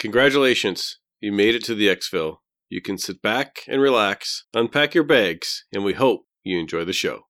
Congratulations, you made it to the EXFIL. You can sit back and relax, unpack your bags, and we hope you enjoy the show.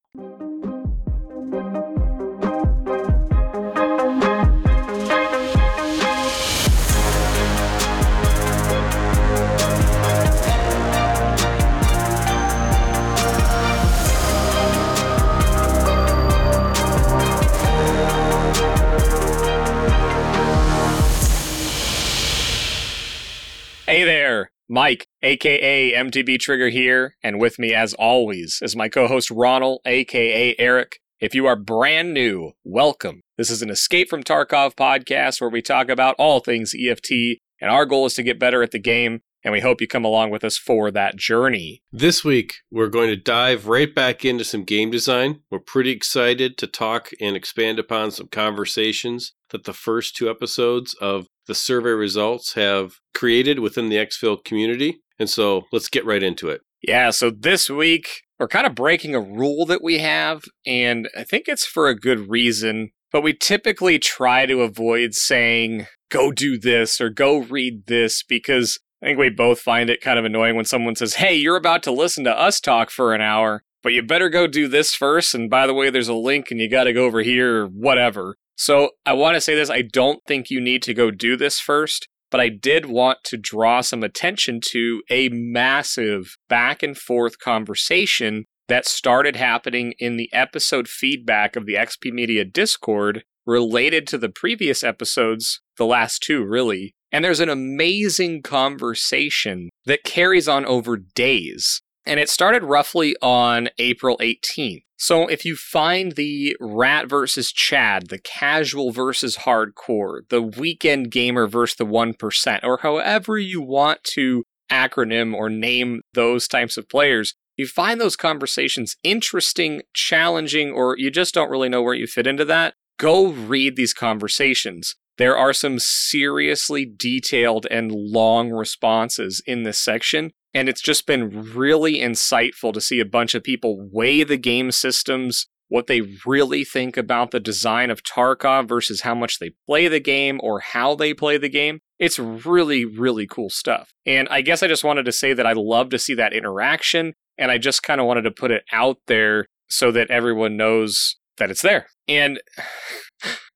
Hey there, Mike, aka MTB Trigger here, and with me as always is my co-host Ronald, aka Eric. If you are brand new, welcome. This is an Escape from Tarkov podcast where we talk about all things EFT, and our goal is to get better at the game, and we hope you come along with us for that journey. This week, we're going to dive right back into some game design. We're pretty excited to talk and expand upon some conversations that the first two episodes of the survey results have created within the EXFIL community. And so let's get right into it. Yeah, so this week, we're kind of breaking a rule that we have, and I think it's for a good reason, but we typically try to avoid saying, go do this or go read this, because I think we both find it kind of annoying when someone says, hey, you're about to listen to us talk for an hour, but you better go do this first, and by the way, there's a link and you got to go over here or whatever. So I want to say this, I don't think you need to go do this first, but I did want to draw some attention to a massive back and forth conversation that started happening in the episode feedback of the XP Media Discord related to the previous episodes, the last two really. And there's an amazing conversation that carries on over days. And it started roughly on April 18th. So if you find the Rat versus Chad, the casual versus hardcore, the weekend gamer versus the 1%, or however you want to acronym or name those types of players, you find those conversations interesting, challenging, or you just don't really know where you fit into that, go read these conversations. There are some seriously detailed and long responses in this section. And it's just been really insightful to see a bunch of people weigh the game systems, what they really think about the design of Tarkov versus how much they play the game or how they play the game. It's really, really cool stuff. And I guess I just wanted to say that I love to see that interaction, and I just kind of wanted to put it out there so that everyone knows that it's there. And,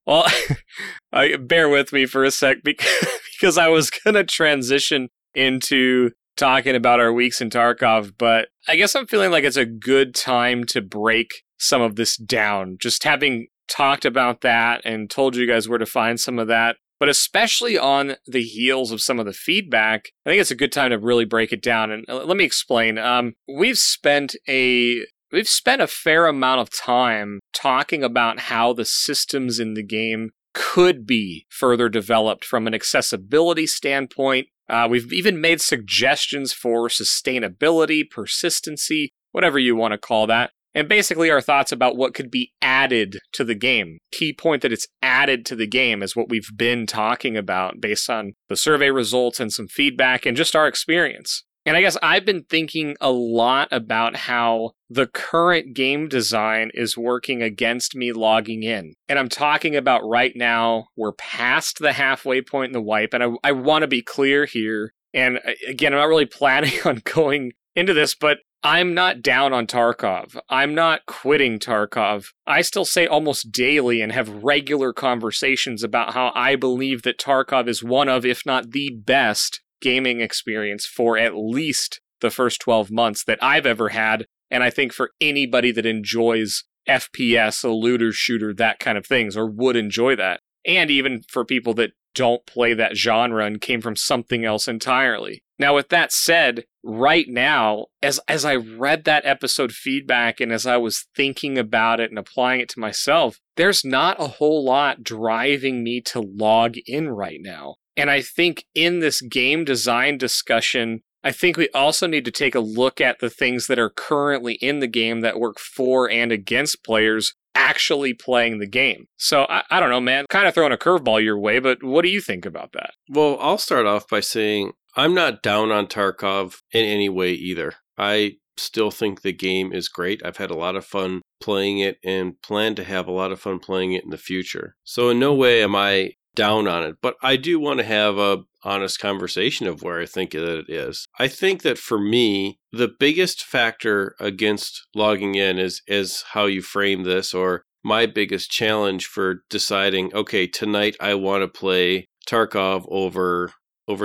well, bear with me for a sec because I was going to transition into talking about our weeks in Tarkov, but I guess I'm feeling like it's a good time to break some of this down. Just having talked about that and told you guys where to find some of that, but especially on the heels of some of the feedback, I think it's a good time to really break it down. And let me explain. We've spent a fair amount of time talking about how the systems in the game could be further developed from an accessibility standpoint. We've even made suggestions for sustainability, persistency, whatever you want to call that. And basically our thoughts about what could be added to the game. Key point that it's added to the game is what we've been talking about based on the survey results and some feedback and just our experience. And I guess I've been thinking a lot about how the current game design is working against me logging in. And I'm talking about right now, we're past the halfway point in the wipe. And I want to be clear here. And again, I'm not really planning on going into this, but I'm not down on Tarkov. I'm not quitting Tarkov. I still say almost daily and have regular conversations about how I believe that Tarkov is one of, if not the best, gaming experience for at least the first 12 months that I've ever had, and I think for anybody that enjoys FPS, a looter shooter, that kind of things, or would enjoy that, and even for people that don't play that genre and came from something else entirely. Now, with that said, right now, as I read that episode feedback and as I was thinking about it and applying it to myself, there's not a whole lot driving me to log in right now. And I think in this game design discussion, I think we also need to take a look at the things that are currently in the game that work for and against players actually playing the game. So I don't know, man, kind of throwing a curveball your way, but what do you think about that? Well, I'll start off by saying I'm not down on Tarkov in any way either. I still think the game is great. I've had a lot of fun playing it and plan to have a lot of fun playing it in the future. So in no way am I down on it, but I do want to have a honest conversation of where I think that it is. I think that for me, the biggest factor against logging in is how you frame this, or my biggest challenge for deciding, okay, tonight I want to play Tarkov over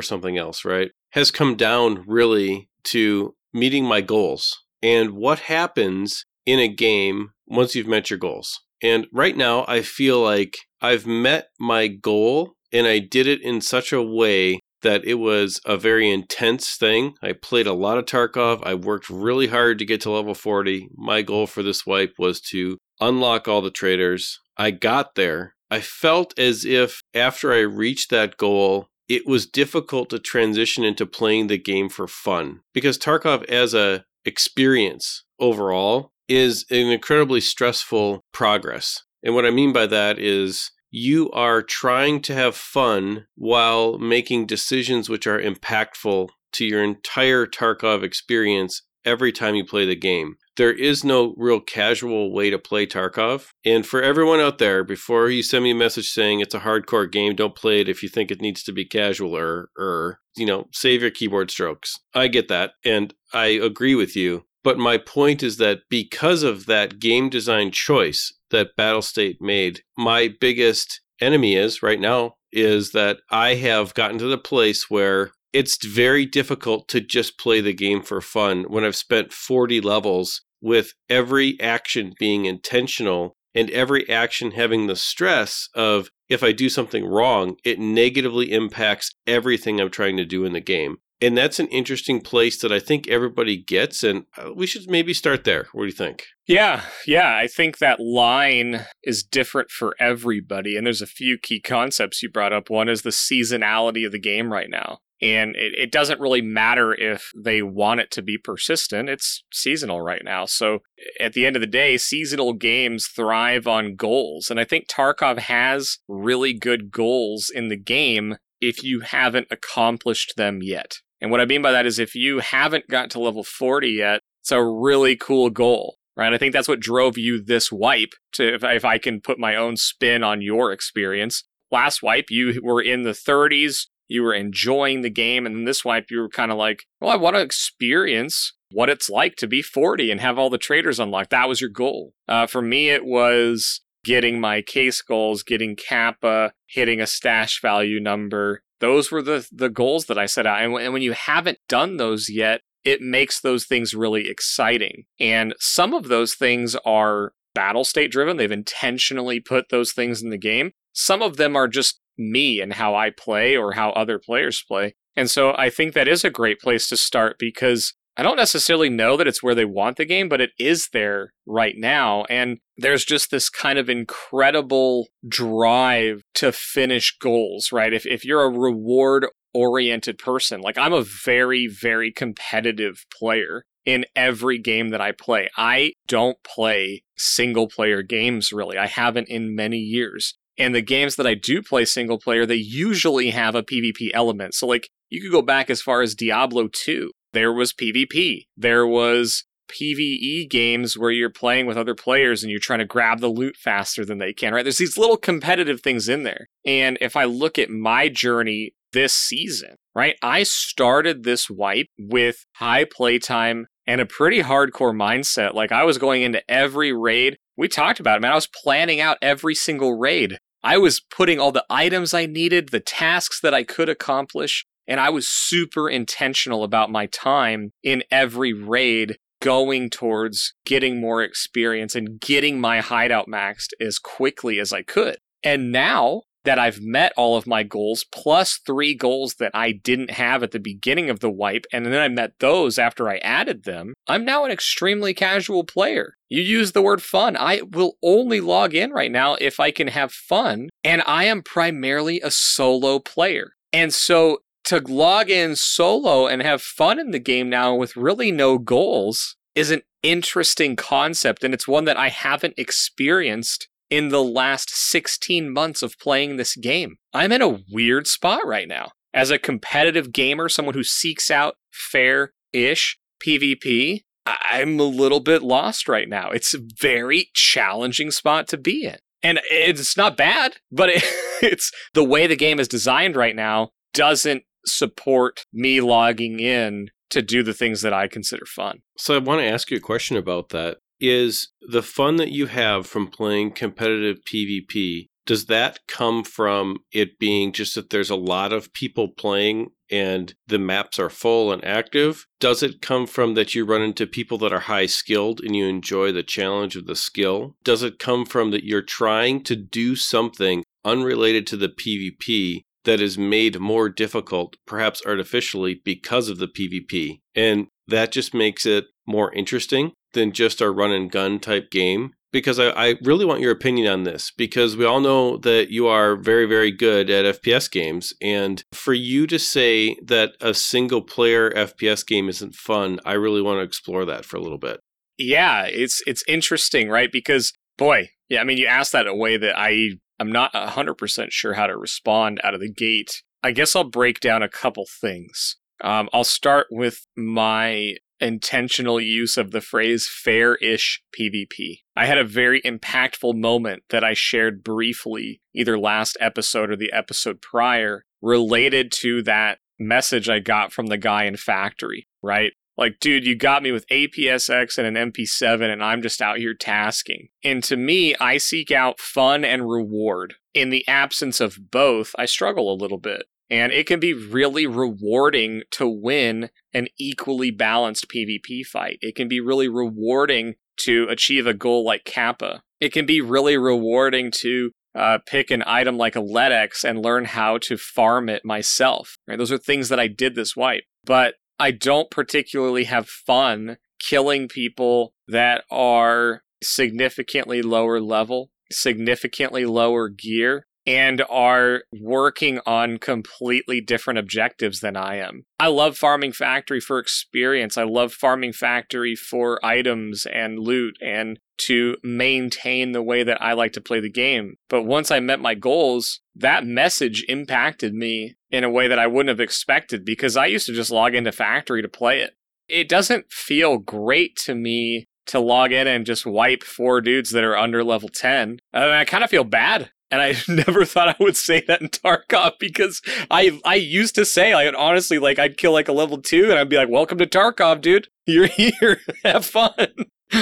something else, right, has come down really to meeting my goals and what happens in a game once you've met your goals. And right now, I feel like I've met my goal, and I did it in such a way that it was a very intense thing. I played a lot of Tarkov. I worked really hard to get to level 40. My goal for this wipe was to unlock all the traders. I got there. I felt as if after I reached that goal, it was difficult to transition into playing the game for fun, because Tarkov as a experience overall is an incredibly stressful progress. And what I mean by that is you are trying to have fun while making decisions which are impactful to your entire Tarkov experience every time you play the game. There is no real casual way to play Tarkov. And for everyone out there, before you send me a message saying it's a hardcore game, don't play it if you think it needs to be casual or you know, save your keyboard strokes. I get that, and I agree with you. But my point is that because of that game design choice that Battle State made, my biggest enemy is right now is that I have gotten to the place where it's very difficult to just play the game for fun when I've spent 40 levels with every action being intentional and every action having the stress of if I do something wrong, it negatively impacts everything I'm trying to do in the game. And that's an interesting place that I think everybody gets, and we should maybe start there. What do you think? Yeah. I think that line is different for everybody, and there's a few key concepts you brought up. One is the seasonality of the game right now. And it doesn't really matter if they want it to be persistent. It's seasonal right now. So at the end of the day, seasonal games thrive on goals. And I think Tarkov has really good goals in the game if you haven't accomplished them yet. And what I mean by that is if you haven't gotten to level 40 yet, it's a really cool goal, right? I think that's what drove you this wipe, to if I can put my own spin on your experience. Last wipe, you were in the 30s. You were enjoying the game, and then this wipe, you were kind of like, well, I want to experience what it's like to be 40 and have all the traders unlocked. That was your goal. For me, it was getting my case goals, getting Kappa, hitting a stash value number. Those were the goals that I set out. And when you haven't done those yet, it makes those things really exciting. And some of those things are battle state driven. They've intentionally put those things in the game. Some of them are just me and how I play or how other players play. And so I think that is a great place to start, because I don't necessarily know that it's where they want the game, but it is there right now. And there's just this kind of incredible drive to finish goals, right? If you're a reward-oriented person, like I'm a very, very competitive player in every game that I play. I don't play single-player games, really. I haven't in many years. And the games that I do play single player, they usually have a PvP element. So like you could go back as far as Diablo 2. There was PvP. There was PvE games where you're playing with other players and you're trying to grab the loot faster than they can, right? There's these little competitive things in there. And if I look at my journey this season, right, I started this wipe with high playtime and a pretty hardcore mindset. Like I was going into every raid. We talked about it, man. I was planning out every single raid. I was putting all the items I needed, the tasks that I could accomplish, and I was super intentional about my time in every raid going towards getting more experience and getting my hideout maxed as quickly as I could. And now that I've met all of my goals, plus 3 goals that I didn't have at the beginning of the wipe, and then I met those after I added them, I'm now an extremely casual player. You use the word fun. I will only log in right now if I can have fun, and I am primarily a solo player. And so to log in solo and have fun in the game now with really no goals is an interesting concept, and it's one that I haven't experienced in the last 16 months of playing this game. I'm in a weird spot right now. As a competitive gamer, someone who seeks out fair-ish PvP, I'm a little bit lost right now. It's a very challenging spot to be in. And it's not bad, but it's the way the game is designed right now doesn't support me logging in to do the things that I consider fun. So I want to ask you a question about that. Is the fun that you have from playing competitive PvP, does that come from it being just that there's a lot of people playing and the maps are full and active? Does it come from that you run into people that are high skilled and you enjoy the challenge of the skill? Does it come from that you're trying to do something unrelated to the PvP that is made more difficult, perhaps artificially, because of the PvP? And that just makes it more interesting than just our run and gun type game. Because I really want your opinion on this, because we all know that you are very, very good at FPS games. And for you to say that a single player FPS game isn't fun, I really want to explore that for a little bit. Yeah, it's interesting, right? Because, boy, yeah, I mean, you asked that in a way that I'm not 100% sure how to respond out of the gate. I guess I'll break down a couple things. I'll start with my intentional use of the phrase fair-ish PvP. I had a very impactful moment that I shared briefly, either last episode or the episode prior, related to that message I got from the guy in Factory, right? Like, dude, you got me with APSX and an MP7, and I'm just out here tasking. And to me, I seek out fun and reward. In the absence of both, I struggle a little bit. And it can be really rewarding to win an equally balanced PvP fight. It can be really rewarding to achieve a goal like Kappa. It can be really rewarding to pick an item like a LEDX and learn how to farm it myself. Right? Those are things that I did this wipe. But I don't particularly have fun killing people that are significantly lower level, significantly lower gear, and are working on completely different objectives than I am. I love farming Factory for experience. I love farming Factory for items and loot and to maintain the way that I like to play the game. But once I met my goals, that message impacted me in a way that I wouldn't have expected, because I used to just log into Factory to play it. It doesn't feel great to me to log in and just wipe four dudes that are under level 10. And I kind of feel bad. And I never thought I would say that in Tarkov, because I used to say, like, honestly, like, I'd kill like a level 2 and I'd be like, welcome to Tarkov, dude. You're here. Have fun.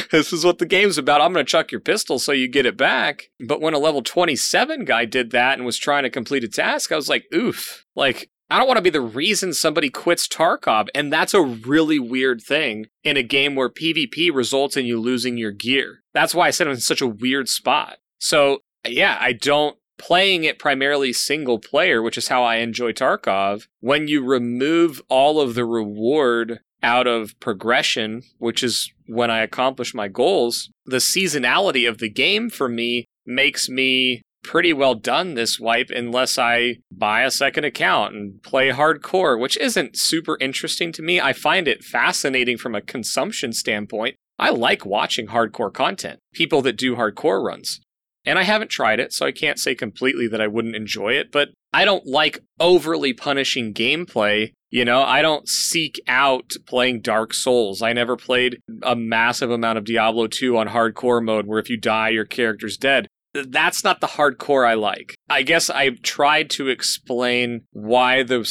This is what the game's about. I'm going to chuck your pistol so you get it back. But when a level 27 guy did that and was trying to complete a task, I was like, oof. Like, I don't want to be the reason somebody quits Tarkov. And that's a really weird thing in a game where PvP results in you losing your gear. That's why I said I'm in such a weird spot. So yeah, I don't, playing it primarily single player, which is how I enjoy Tarkov, when you remove all of the reward out of progression, which is when I accomplish my goals, the seasonality of the game for me makes me pretty well done this wipe, unless I buy a second account and play hardcore, which isn't super interesting to me. I find it fascinating from a consumption standpoint. I like watching hardcore content, people that do hardcore runs. And I haven't tried it, so I can't say completely that I wouldn't enjoy it, but I don't like overly punishing gameplay. You know, I don't seek out playing Dark Souls. I never played a massive amount of Diablo 2 on hardcore mode, where if you die, your character's dead. That's not the hardcore I like. I guess I've tried to explain why the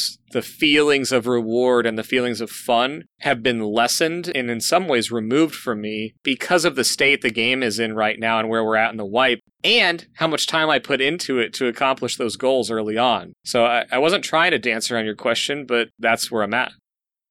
feelings of reward and the feelings of fun have been lessened and in some ways removed from me because of the state the game is in right now and where we're at in the wipe and how much time I put into it to accomplish those goals early on. So I wasn't trying to dance around your question, but that's where I'm at.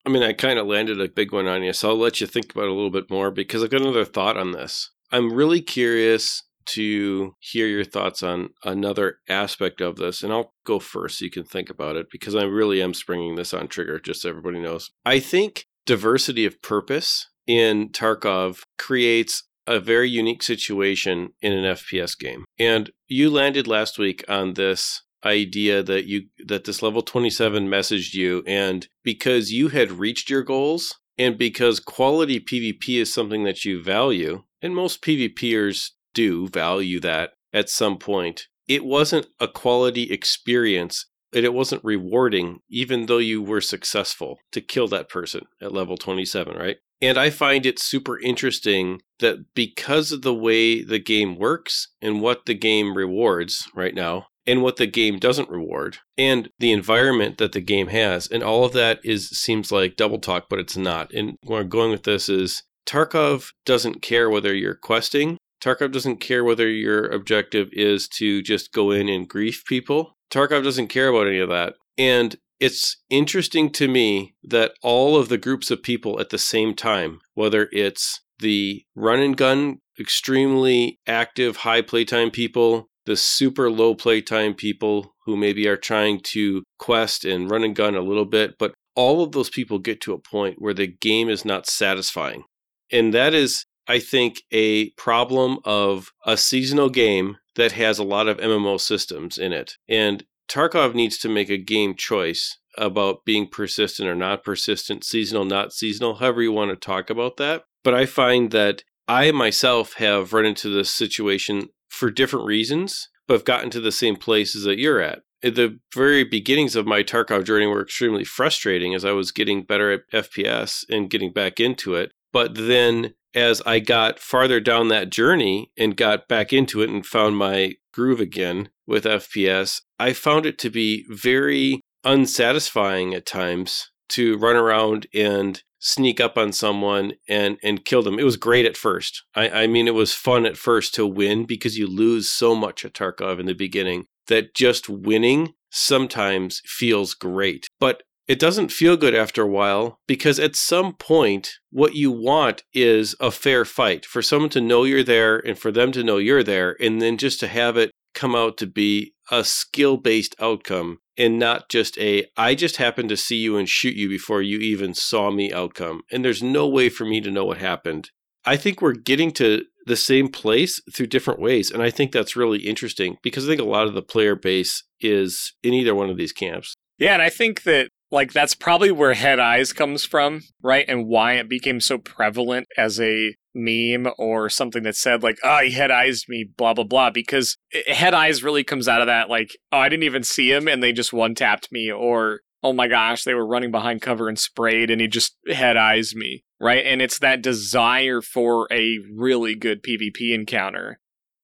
I mean, I kind of landed a big one on you, so I'll let you think about it a little bit more because I've got another thought on this. I'm really curious to hear your thoughts on another aspect of this. And I'll go first so you can think about it, because I really am springing this on trigger, just so everybody knows. I think diversity of purpose in Tarkov creates a very unique situation in an FPS game. And you landed last week on this idea that this level 27 messaged you, and because you had reached your goals and because quality PvP is something that you value, and most PvPers do value that at some point, it wasn't a quality experience and it wasn't rewarding, even though you were successful to kill that person at level 27, right? And I find it super interesting that because of the way the game works and what the game rewards right now, and what the game doesn't reward and the environment that the game has. And all of that is seems like double talk, but it's not. And where I'm going with this is Tarkov doesn't care whether you're questing. Tarkov doesn't care whether your objective is to just go in and grief people. Tarkov doesn't care about any of that. And it's interesting to me that all of the groups of people at the same time, whether it's the run and gun, extremely active, high playtime people, the super low playtime people who maybe are trying to quest and run and gun a little bit, but all of those people get to a point where the game is not satisfying. And that is, I think, a problem of a seasonal game that has a lot of MMO systems in it. And Tarkov needs to make a game choice about being persistent or not persistent, seasonal, not seasonal, however you want to talk about that. But I find that I myself have run into this situation for different reasons, but have gotten to the same places that you're at. At the very beginnings of my Tarkov journey were extremely frustrating as I was getting better at FPS and getting back into it. But then as I got farther down that journey and got back into it and found my groove again with FPS, I found it to be very unsatisfying at times to run around and sneak up on someone and kill them. It was great at first. I mean, it was fun at first to win because you lose so much at Tarkov in the beginning that just winning sometimes feels great. But it doesn't feel good after a while because at some point, what you want is a fair fight for someone to know you're there and for them to know you're there, and then just to have it come out to be a skill-based outcome and not just a, I just happened to see you and shoot you before you even saw me outcome. And there's no way for me to know what happened. I think we're getting to the same place through different ways. And I think that's really interesting because I think a lot of the player base is in either one of these camps. Yeah, and I think that that's probably where Head Eyes comes from, right? And why it became so prevalent as a meme or something that said he head eyes me, blah, blah, blah, because head eyes really comes out of that I didn't even see him and they just one-tapped me, or, oh my gosh, they were running behind cover and sprayed and he just head eyes me, right? And it's that desire for a really good PvP encounter.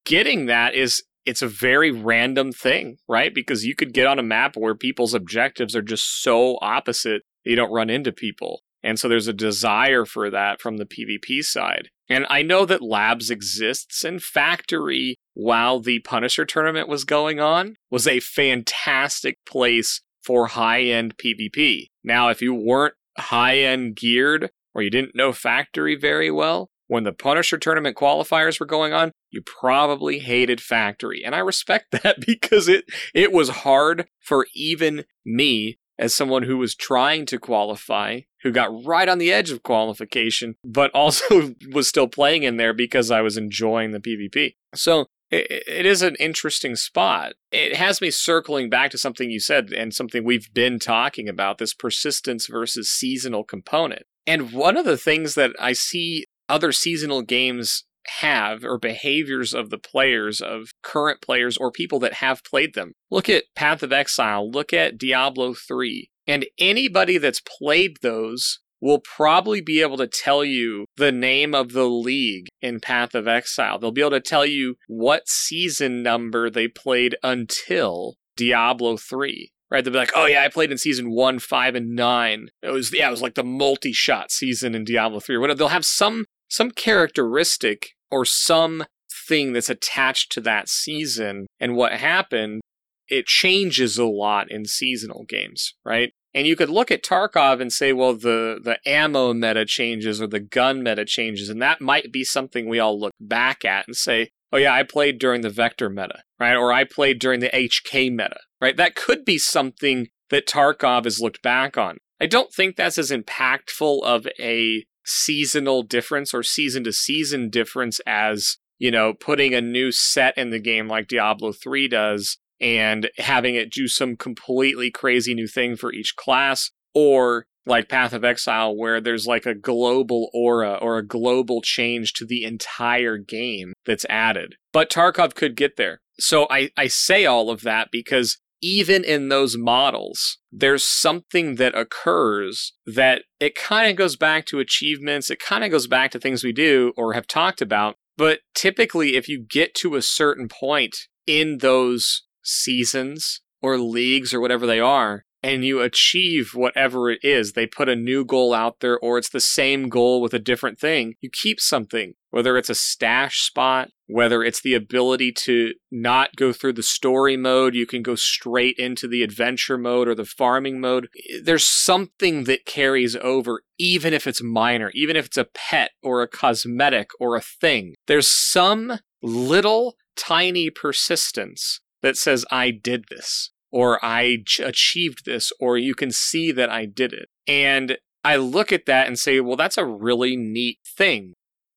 Getting that is, it's a very random thing, right? Because you could get on a map where people's objectives are just so opposite that you don't run into people. And so there's a desire for that from the PvP side. And I know that Labs Exists and Factory, while the Punisher tournament was going on, was a fantastic place for high-end PvP. Now, if you weren't high-end geared or you didn't know Factory very well, when the Punisher tournament qualifiers were going on, you probably hated Factory. And I respect that because it was hard for even me as someone who was trying to qualify, who got right on the edge of qualification, but also was still playing in there because I was enjoying the PvP. So it is an interesting spot. It has me circling back to something you said and something we've been talking about, this persistence versus seasonal component. And one of the things that I see other seasonal games have, or behaviors of the players, of current players or people that have played them. Look at Path of Exile, look at Diablo 3, and anybody that's played those will probably be able to tell you the name of the league in Path of Exile. They'll be able to tell you what season number they played until Diablo 3. Right, they'll be like, oh yeah, I played in season 1, 5, and 9. It was like the multi-shot season in Diablo 3 or whatever. They'll have some characteristic or some thing that's attached to that season. And what happened, it changes a lot in seasonal games, right? And you could look at Tarkov and say, well, the ammo meta changes or the gun meta changes. And that might be something we all look back at and say, oh yeah, I played during the Vector meta, right? Or I played during the HK meta, right? That could be something that Tarkov has looked back on. I don't think that's as impactful of a seasonal difference or season to season difference as, putting a new set in the game like Diablo 3 does and having it do some completely crazy new thing for each class, or like Path of Exile where there's like a global aura or a global change to the entire game that's added. But Tarkov could get there. So I say all of that because even in those models, there's something that occurs that it kind of goes back to achievements. It kind of goes back to things we do or have talked about. But typically, if you get to a certain point in those seasons or leagues or whatever they are, and you achieve whatever it is. They put a new goal out there, or it's the same goal with a different thing. You keep something, whether it's a stash spot, whether it's the ability to not go through the story mode, you can go straight into the adventure mode or the farming mode. There's something that carries over, even if it's minor, even if it's a pet or a cosmetic or a thing. There's some little tiny persistence that says, I did this, or I achieved this, or you can see that I did it. And I look at that and say, well, that's a really neat thing.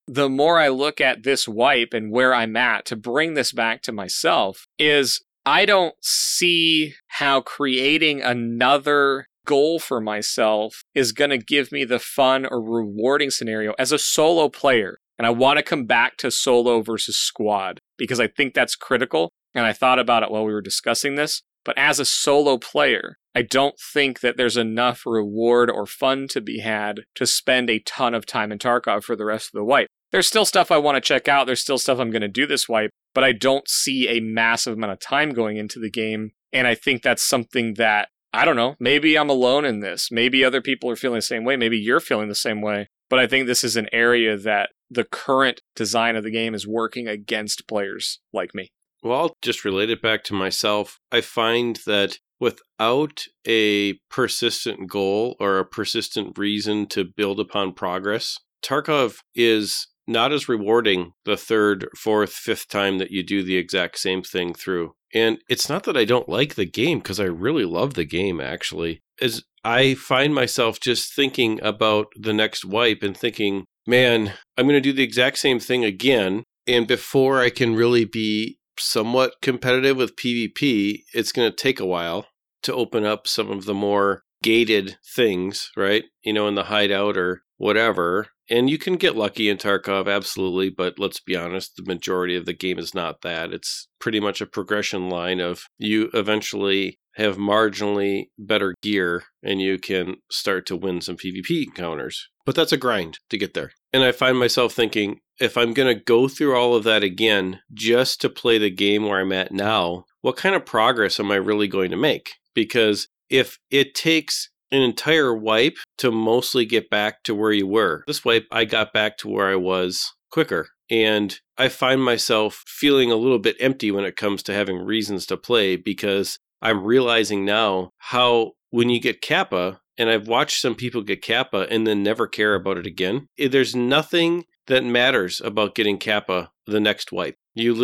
The more I look at this wipe and where I'm at, to bring this back to myself, is I don't see how creating another goal for myself is going to give me the fun or rewarding scenario as a solo player. And I want to come back to solo versus squad, because I think that's critical. And I thought about it while we were discussing this. But as a solo player, I don't think that there's enough reward or fun to be had to spend a ton of time in Tarkov for the rest of the wipe. There's still stuff I want to check out. There's still stuff I'm going to do this wipe, but I don't see a massive amount of time going into the game. And I think that's something that, I don't know, maybe I'm alone in this. Maybe other people are feeling the same way. Maybe you're feeling the same way. But I think this is an area that the current design of the game is working against players like me. Well, I'll just relate it back to myself. I find that without a persistent goal or a persistent reason to build upon progress, Tarkov is not as rewarding the third, fourth, fifth time that you do the exact same thing through. And it's not that I don't like the game, because I really love the game, actually. As I find myself just thinking about the next wipe and thinking, man, I'm going to do the exact same thing again. And before I can really be somewhat competitive with PvP, it's going to take a while to open up some of the more gated things, right? You know, in the hideout or whatever. And you can get lucky in Tarkov, absolutely. But let's be honest, the majority of the game is not that. It's pretty much a progression line of you eventually have marginally better gear and you can start to win some PvP encounters. But that's a grind to get there. And I find myself thinking, if I'm going to go through all of that again just to play the game where I'm at now, what kind of progress am I really going to make? Because if it takes an entire wipe to mostly get back to where you were, this wipe, I got back to where I was quicker. And I find myself feeling a little bit empty when it comes to having reasons to play, because I'm realizing now how when you get Kappa, and I've watched some people get Kappa and then never care about it again. There's nothing that matters about getting Kappa the next wipe. You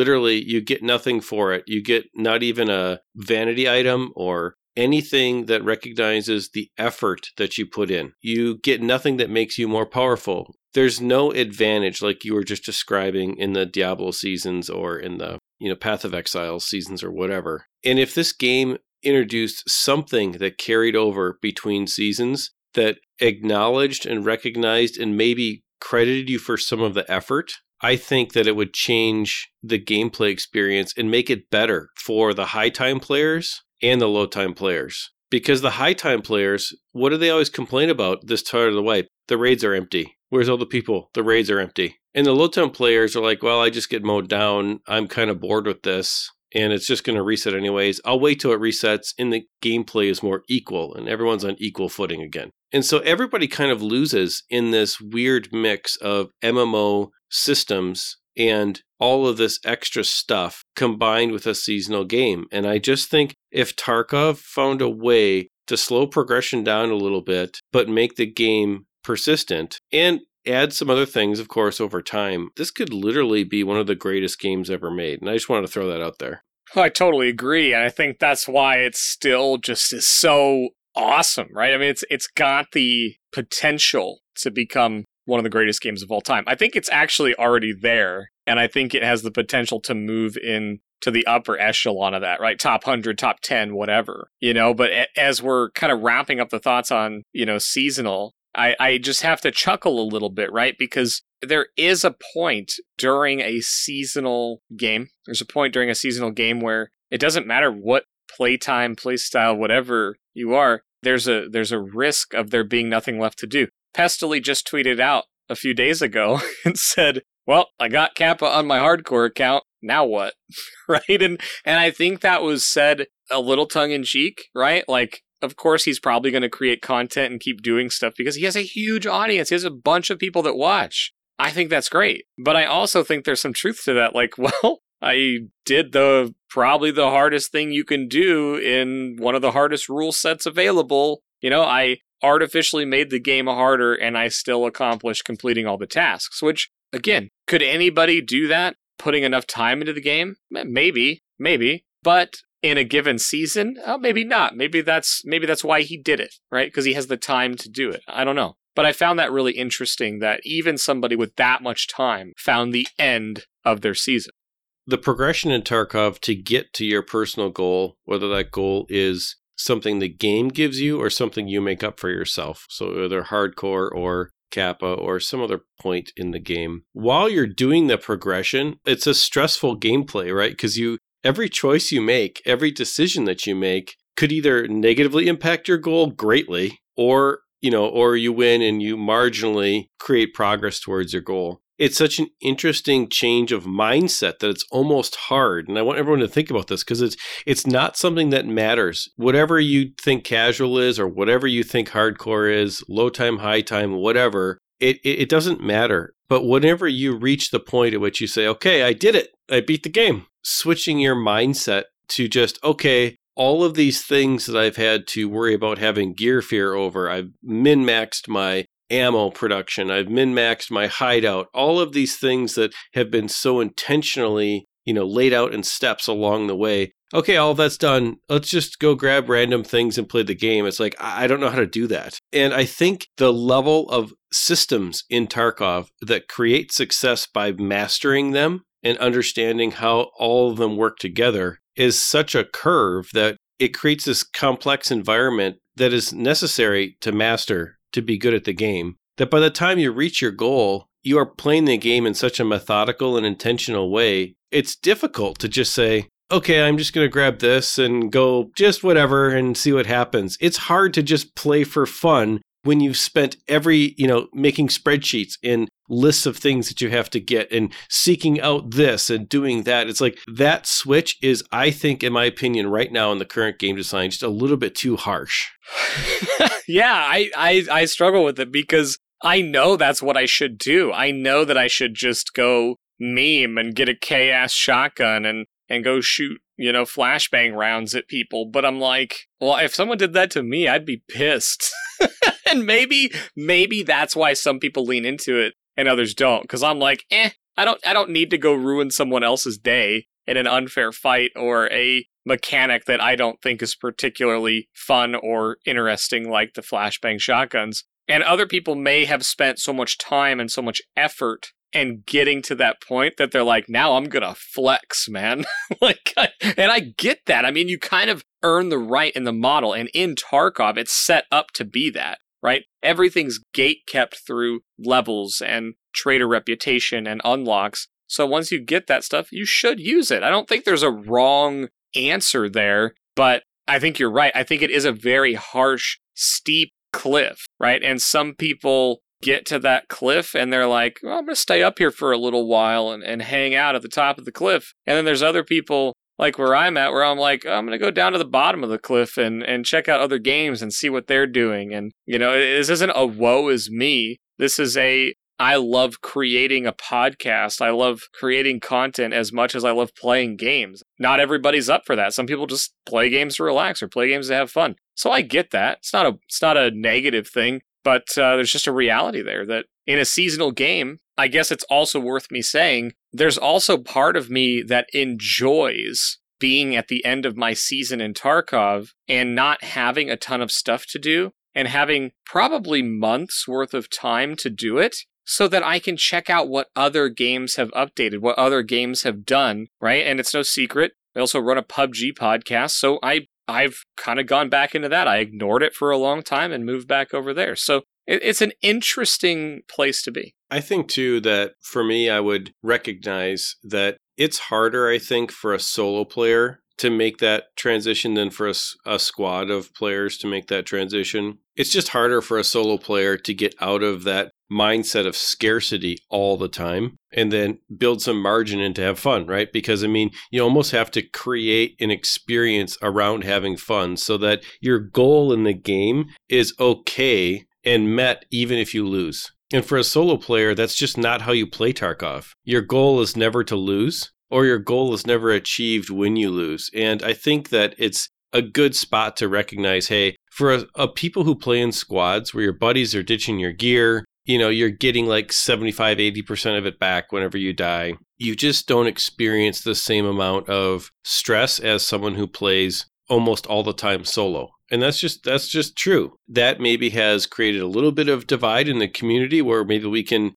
get nothing for it. You get not even a vanity item or anything that recognizes the effort that you put in. You get nothing that makes you more powerful. There's no advantage like you were just describing in the Diablo seasons or in the, Path of Exile seasons or whatever. And if this game introduced something that carried over between seasons, that acknowledged and recognized and maybe credited you for some of the effort, I think that it would change the gameplay experience and make it better for the high time players and the low time players. Because the high time players, what do they always complain about this part of the wipe? The raids are empty. Where's all the people? The raids are empty. And the low time players are like, well, I just get mowed down. I'm kind of bored with this. And it's just going to reset anyways. I'll wait till it resets and the gameplay is more equal and everyone's on equal footing again. And so everybody kind of loses in this weird mix of MMO systems and all of this extra stuff combined with a seasonal game. And I just think if Tarkov found a way to slow progression down a little bit, but make the game persistent and add some other things, of course, over time, this could literally be one of the greatest games ever made. And I just wanted to throw that out there. I totally agree. And I think that's why it's still just is so awesome, right? I mean, it's got the potential to become one of the greatest games of all time. I think it's actually already there. And I think it has the potential to move in to the upper echelon of that, right? Top 100, top 10, whatever, but as we're kind of wrapping up the thoughts on, seasonal, I just have to chuckle a little bit, right? Because there is a point during a seasonal game. There's a point during a seasonal game where it doesn't matter what playtime, playstyle, whatever you are, there's a risk of there being nothing left to do. Pestily just tweeted out a few days ago and said, well, I got Kappa on my hardcore account. Now what? Right? And I think that was said a little tongue in cheek, right? Like, of course, he's probably going to create content and keep doing stuff because he has a huge audience. He has a bunch of people that watch. I think that's great. But I also think there's some truth to that. Like, well, I did probably the hardest thing you can do in one of the hardest rule sets available. You know, I artificially made the game harder and I still accomplished completing all the tasks, which, again, could anybody do that? Putting enough time into the game? Maybe. But in a given season, maybe not. Maybe that's why he did it, right? Because he has the time to do it. I don't know. But I found that really interesting that even somebody with that much time found the end of their season. The progression in Tarkov to get to your personal goal, whether that goal is something the game gives you or something you make up for yourself. So either hardcore or Kappa or some other point in the game. While you're doing the progression, it's a stressful gameplay, right? Because every choice you make, every decision that you make could either negatively impact your goal greatly or you win and you marginally create progress towards your goal. It's such an interesting change of mindset that it's almost hard. And I want everyone to think about this because it's not something that matters. Whatever you think casual is or whatever you think hardcore is, low time, high time, whatever, it doesn't matter. But whenever you reach the point at which you say, okay, I did it, I beat the game, switching your mindset to just, okay, all of these things that I've had to worry about having gear fear over, I've min-maxed my ammo production, I've min-maxed my hideout, all of these things that have been so intentionally, laid out in steps along the way. Okay, all that's done. Let's just go grab random things and play the game. It's like, I don't know how to do that. And I think the level of systems in Tarkov that create success by mastering them and understanding how all of them work together is such a curve that it creates this complex environment that is necessary to master to be good at the game, that by the time you reach your goal, you are playing the game in such a methodical and intentional way, it's difficult to just say, okay, I'm just going to grab this and go just whatever and see what happens. It's hard to just play for fun when you've spent making spreadsheets and lists of things that you have to get and seeking out this and doing that. It's like that switch is, I think, in my opinion, right now in the current game design, just a little bit too harsh. Yeah, I struggle with it because I know that's what I should do. I know that I should just go meme and get a K-ass shotgun and go shoot, flashbang rounds at people. But I'm like, well, if someone did that to me, I'd be pissed. And maybe that's why some people lean into it and others don't. Because I'm like, I don't need to go ruin someone else's day in an unfair fight or a mechanic that I don't think is particularly fun or interesting, like the flashbang shotguns. And other people may have spent so much time and so much effort and getting to that point that they're like, now I'm going to flex, man. And I get that. I mean, you kind of earn the right in the model. And in Tarkov, it's set up to be that, right? Everything's gate kept through levels and trader reputation and unlocks. So once you get that stuff, you should use it. I don't think there's a wrong answer there, but I think you're right. I think it is a very harsh, steep cliff, right? And some people get to that cliff and they're like, well, I'm going to stay up here for a little while and hang out at the top of the cliff. And then there's other people like where I'm at, where I'm like, oh, I'm going to go down to the bottom of the cliff and check out other games and see what they're doing. And, this isn't a woe is me. This is I love creating a podcast. I love creating content as much as I love playing games. Not everybody's up for that. Some people just play games to relax or play games to have fun. So I get that. It's not a negative thing. But there's just a reality there that in a seasonal game, I guess it's also worth me saying, there's also part of me that enjoys being at the end of my season in Tarkov and not having a ton of stuff to do and having probably months worth of time to do it so that I can check out what other games have updated, what other games have done, right? And it's no secret, I also run a PUBG podcast, so I've kind of gone back into that. I ignored it for a long time and moved back over there. So it's an interesting place to be. I think, too, that for me, I would recognize that it's harder, I think, for a solo player to make that transition than for a squad of players to make that transition. It's just harder for a solo player to get out of that mindset of scarcity all the time and then build some margin in to have fun, right? Because, I mean, you almost have to create an experience around having fun so that your goal in the game is okay and met even if you lose. And for a solo player, that's just not how you play Tarkov. Your goal is never to lose, or your goal is never achieved when you lose. And I think that it's a good spot to recognize, hey, for a people who play in squads where your buddies are ditching your gear, you know, you're getting like 75, 80% of it back whenever you die. You just don't experience the same amount of stress as someone who plays almost all the time solo. And that's just true. That maybe has created a little bit of divide in the community where maybe we can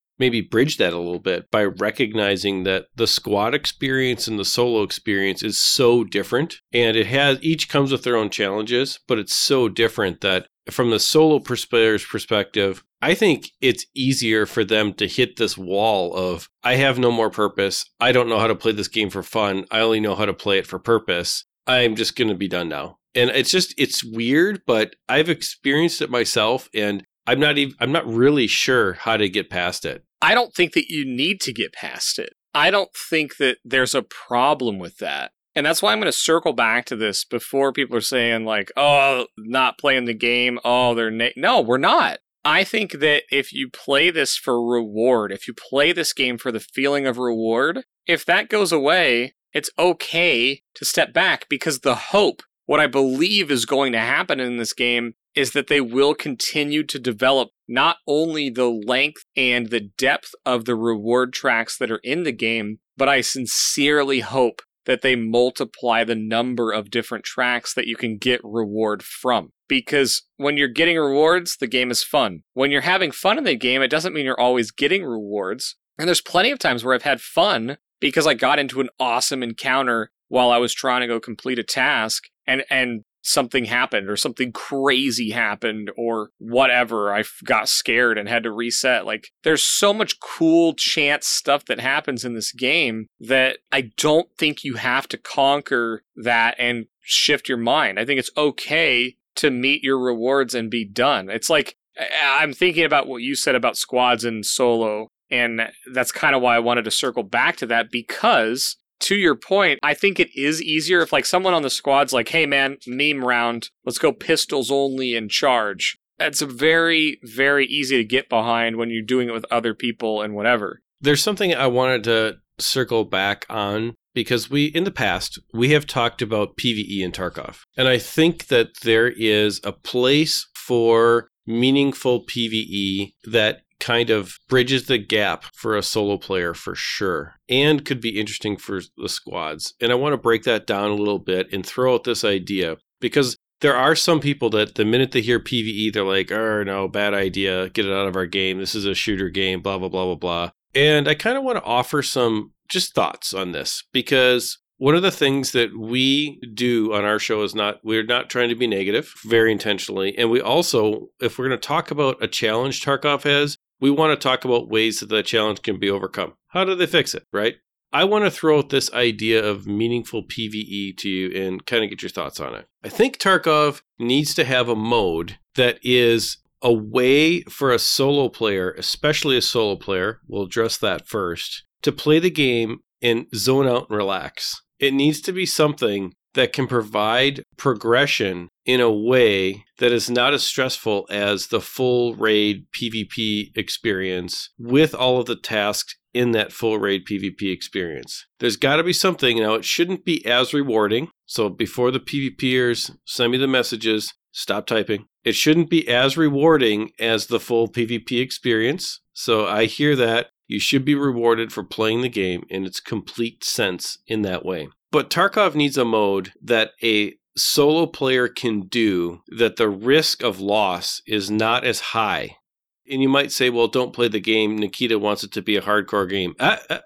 bridge that a little bit by recognizing that the squad experience and the solo experience is so different, and it has each comes with their own challenges, but it's so different that from the solo player's perspective, I think it's easier for them to hit this wall of, I have no more purpose. I don't know how to play this game for fun. I only know how to play it for purpose. I'm just going to be done now. And it's weird, but I've experienced it myself, and I'm not really sure how to get past it. I don't think that you need to get past it. I don't think that there's a problem with that. And that's why I'm going to circle back to this before people are saying like, oh, not playing the game. Oh, they're no, we're not. I think that if you play this for reward, if you play this game for the feeling of reward, if that goes away, it's okay to step back, because the hope, what I believe is going to happen in this game, is that they will continue to develop not only the length and the depth of the reward tracks that are in the game, but I sincerely hope that they multiply the number of different tracks that you can get reward from. Because when you're getting rewards, the game is fun. When you're having fun in the game, it doesn't mean you're always getting rewards. And there's plenty of times where I've had fun because I got into an awesome encounter while I was trying to go complete a task, and something happened, or something crazy happened, or whatever. I got scared and had to reset. Like, there's so much cool chance stuff that happens in this game that I don't think you have to conquer that and shift your mind. I think it's okay to meet your rewards and be done. It's like, I'm thinking about what you said about squads and solo, and that's kind of why I wanted to circle back to that, because to your point, I think it is easier if like someone on the squad's like, hey man, meme round, let's go pistols only and charge. That's very, very easy to get behind when you're doing it with other people and whatever. There's something I wanted to circle back on, because in the past, we have talked about PvE in Tarkov. And I think that there is a place for meaningful PvE that kind of bridges the gap for a solo player for sure, and could be interesting for the squads. And I want to break that down a little bit and throw out this idea, because there are some people that the minute they hear PvE, they're like, oh no, bad idea, get it out of our game, this is a shooter game, blah, blah, blah, blah, blah. And I kind of want to offer some just thoughts on this, because one of the things that we do on our show is we're not trying to be negative, very intentionally. And we also, if we're going to talk about a challenge Tarkov has, we want to talk about ways that the challenge can be overcome. How do they fix it, right? I want to throw out this idea of meaningful PvE to you and kind of get your thoughts on it. I think Tarkov needs to have a mode that is a way for a solo player, especially a solo player, we'll address that first, to play the game and zone out and relax. It needs to be something that can provide progression in a way that is not as stressful as the full raid PvP experience with all of the tasks in that full raid PvP experience. There's got to be something. Now, it shouldn't be as rewarding. So before the PvPers send me the messages, stop typing. It shouldn't be as rewarding as the full PvP experience. So I hear that. You should be rewarded for playing the game in its complete sense in that way. But Tarkov needs a mode that a solo player can do that the risk of loss is not as high. And you might say, well, don't play the game. Nikita wants it to be a hardcore game.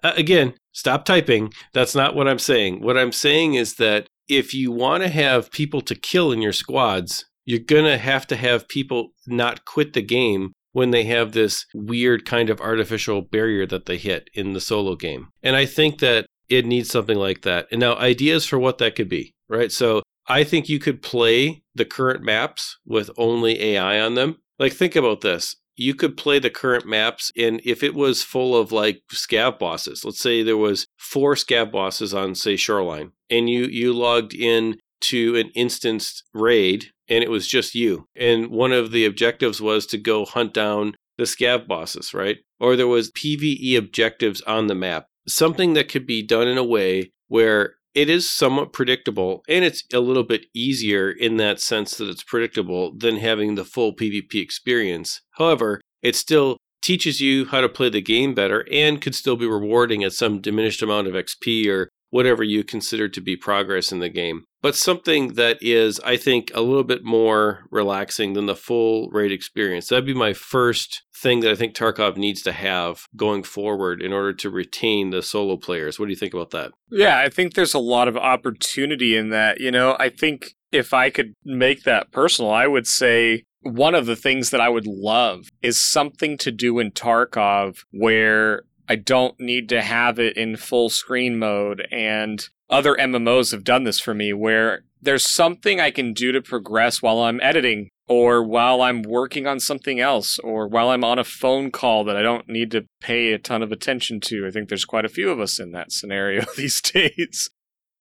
Again, stop typing. That's not what I'm saying. What I'm saying is that if you want to have people to kill in your squads, you're going to have people not quit the game when they have this weird kind of artificial barrier that they hit in the solo game. And I think that it needs something like that. And now, ideas for what that could be. right? So I think you could play the current maps with only AI on them. Like, think about this. You could play the current maps, and if it was full of like scav bosses, let's say there was 4 scav bosses on, say, Shoreline, and you logged in to an instanced raid, and it was just you. And one of the objectives was to go hunt down the scav bosses, right? Or there was PvE objectives on the map. Something that could be done in a way where it is somewhat predictable, and it's a little bit easier in that sense that it's predictable than having the full PvP experience. However, it still teaches you how to play the game better and could still be rewarding at some diminished amount of XP or whatever you consider to be progress in the game. But something that is, I think, a little bit more relaxing than the full raid experience. That'd be my first thing that I think Tarkov needs to have going forward in order to retain the solo players. What do you think about that? Yeah, I think there's a lot of opportunity in that. You know, I think if I could make that personal, I would say one of the things that I would love is something to do in Tarkov where I don't need to have it in full screen mode, and other MMOs have done this for me, where there's something I can do to progress while I'm editing, or while I'm working on something else, or while I'm on a phone call that I don't need to pay a ton of attention to. I think there's quite a few of us in that scenario these days.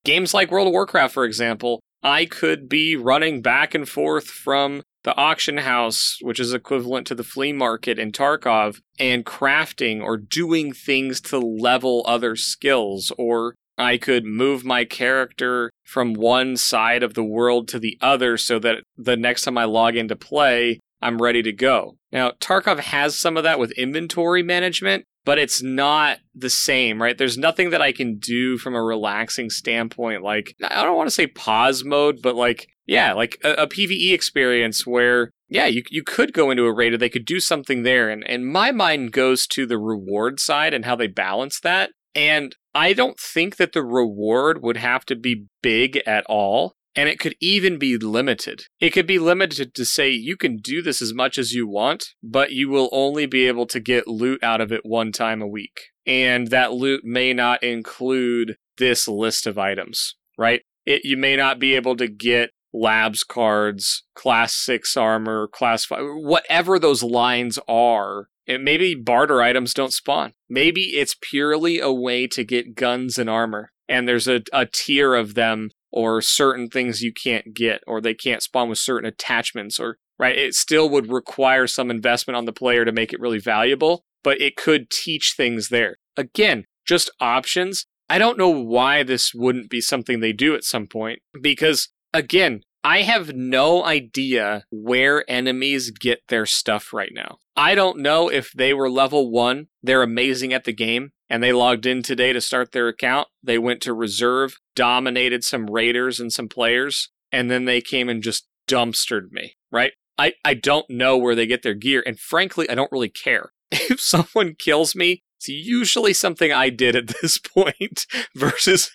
Games like World of Warcraft, for example, I could be running back and forth from the auction house, which is equivalent to the flea market in Tarkov, and crafting or doing things to level other skills, or I could move my character from one side of the world to the other so that the next time I log into play, I'm ready to go. Now, Tarkov has some of that with inventory management, but it's not the same, right? There's nothing that I can do from a relaxing standpoint. Like, I don't want to say pause mode, but like, yeah, like a PvE experience where, yeah, you could go into a raid or they could do something there. And my mind goes to the reward side and how they balance that. And I don't think that the reward would have to be big at all. And it could even be limited. It could be limited to say you can do this as much as you want, but you will only be able to get loot out of it one time a week. And that loot may not include this list of items, right? You may not be able to get labs cards, class 6 armor, class 5, whatever those lines are. And maybe barter items don't spawn. Maybe it's purely a way to get guns and armor. And there's a tier of them, or certain things you can't get, or they can't spawn with certain attachments, or right. It still would require some investment on the player to make it really valuable, but it could teach things there. Again, just options. I don't know why this wouldn't be something they do at some point, because again, I have no idea where enemies get their stuff right now. I don't know if they were level 1, they're amazing at the game, and they logged in today to start their account. They went to reserve, dominated some raiders and some players, and then they came and just dumpstered me, right? I don't know where they get their gear, and frankly, I don't really care. If someone kills me, it's usually something I did at this point versus,